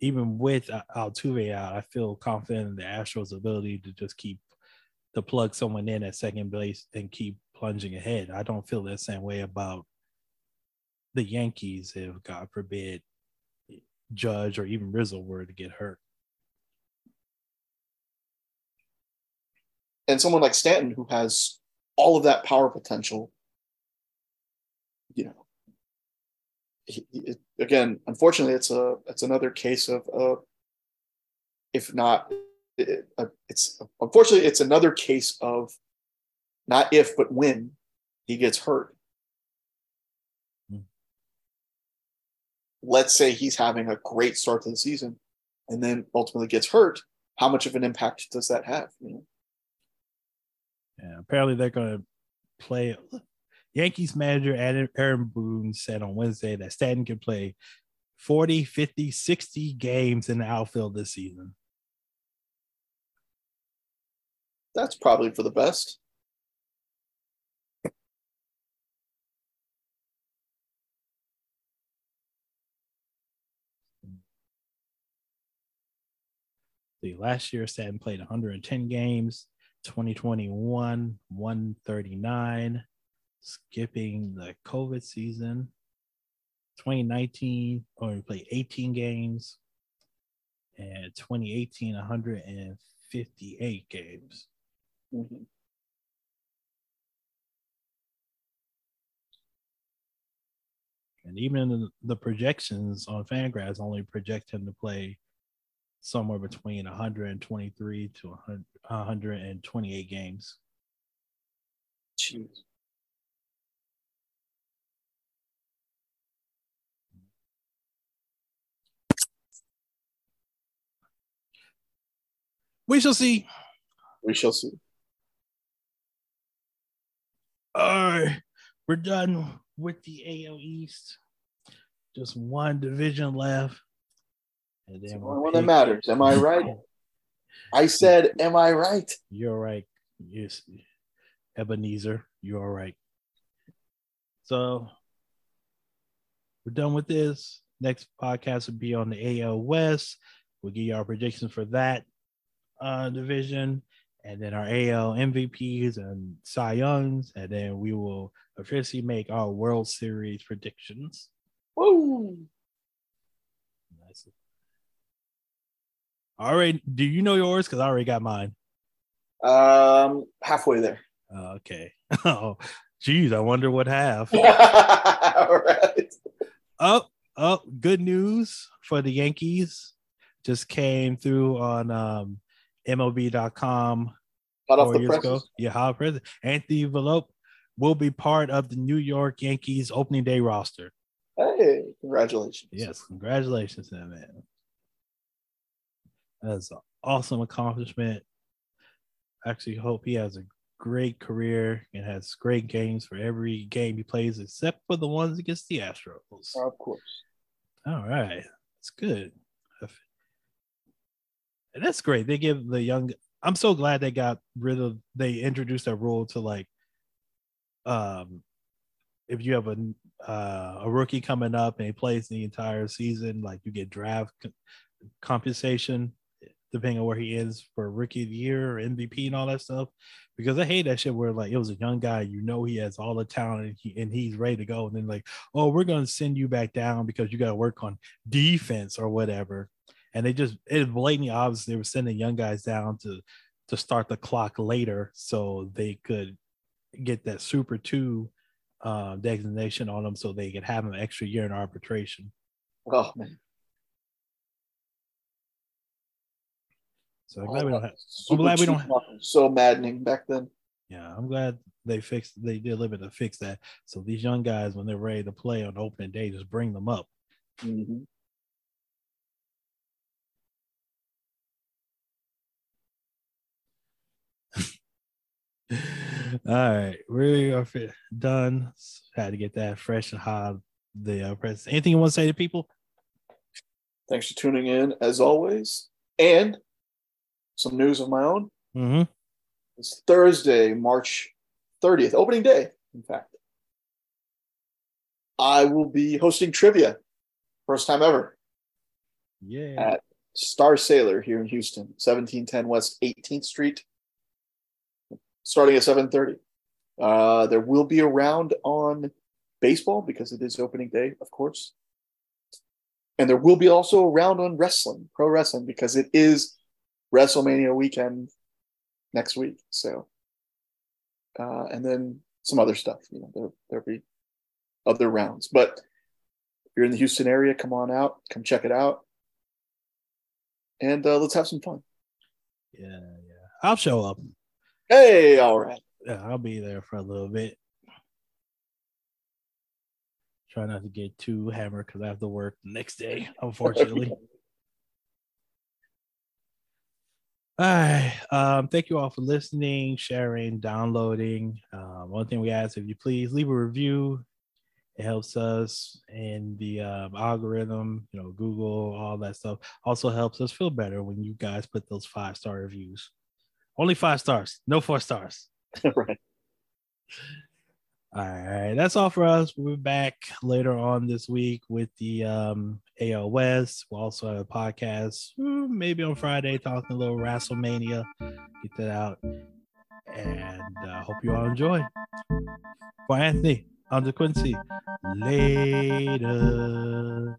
even with Altuve out, I feel confident in the Astros' ability to just keep to plug someone in at second base and keep plunging ahead. I don't feel that same way about the Yankees if, God forbid, Judge or even Rizzo were to get hurt. And someone like Stanton, who has all of that power potential, you know, he, it, again, unfortunately, it's a it's another case of uh, if not, it, uh, it's unfortunately it's another case of not if but when he gets hurt. Let's say he's having a great start to the season and then ultimately gets hurt. How much of an impact does that have? You know? Yeah, apparently they're going to play. Yankees manager Aaron Boone said on Wednesday that Stanton can play forty, fifty, sixty games in the outfield this season. That's probably for the best. Last year, Stanton played one hundred ten games, twenty twenty-one, one thirty-nine, skipping the COVID season. twenty nineteen, only played eighteen games, and twenty eighteen, one hundred fifty-eight games. Mm-hmm. And even the projections on Fangraphs only project him to play somewhere between one hundred twenty-three to one hundred twenty-eight games. Jeez. We shall see. We shall see. All right. We're done with the A L East. Just one division left. It's the only one that matters. Am I right? I said, am I right? You're right. Yes, Ebenezer, you're right. So we're done with this. Next podcast will be on the A L West. We'll give you our predictions for that uh, division, and then our A L M V Ps and Cy Youngs, and then we will officially make our World Series predictions. Woo! That's it. All right. Do you know yours? Because I already got mine. Um, halfway there. Okay. Oh, geez. I wonder what half. All right. Oh, oh, good news for the Yankees. Just came through on um, M L B dot com. Hot off the presses. Yeah, hot presses. Anthony Volpe will be part of the New York Yankees opening day roster. Hey, congratulations. Yes, congratulations to that man. That's an awesome accomplishment. I actually hope he has a great career and has great games for every game he plays, except for the ones against the Astros. Of course. All right. That's good. That's great. They give the young... I'm so glad they got rid of... They introduced that rule to, like, um, if you have a uh, a rookie coming up and he plays the entire season, like, you get draft... compensation depending on where he is for rookie of the year or M V P and all that stuff, because I hate that shit where, like, it was a young guy, you know, he has all the talent and, he, and he's ready to go, and then, like, oh, we're going to send you back down because you got to work on defense or whatever. And they just, it was blatantly obvious they were sending young guys down to to start the clock later so they could get that Super two uh, designation on him so they could have an extra year in arbitration. Oh, man. So I'm glad oh, we don't have. I'm glad we don't have. So maddening back then. Yeah, I'm glad they fixed. They did a little bit to fix that. So these young guys, when they're ready to play on opening day, just bring them up. Mm-hmm. All right, we are done. Had to get that fresh and hot. The uh, press. Anything you want to say to people? Thanks for tuning in, as always, and some news of my own. Mm-hmm. It's Thursday, March thirtieth, opening day, in fact. I will be hosting trivia, first time ever, yeah, at Star Sailor here in Houston, seventeen ten West eighteenth Street, starting at seven thirty. Uh, there will be a round on baseball because it is opening day, of course. And there will be also a round on wrestling, pro wrestling, because it is WrestleMania weekend next week. So, uh, and then some other stuff, you know, there, there'll be other rounds, but if you're in the Houston area, come on out, come check it out. And, uh, let's have some fun. Yeah. Yeah. I'll show up. Hey, all right. Yeah. I'll be there for a little bit. Try not to get too hammered because I have to work the next day, unfortunately. All right. Um, thank you all for listening, sharing, downloading. Um, one thing we ask, if you please leave a review. It helps us in the um, algorithm, you know, Google, all that stuff. Also helps us feel better when you guys put those five-star reviews. Only five stars, no four stars. Right. All right. That's all for us. We'll be back later on this week with the um, A L West. We'll also have a podcast maybe on Friday talking a little WrestleMania. Get that out. And I uh, hope you all enjoy. For Anthony, I'm DeQuincy. Later.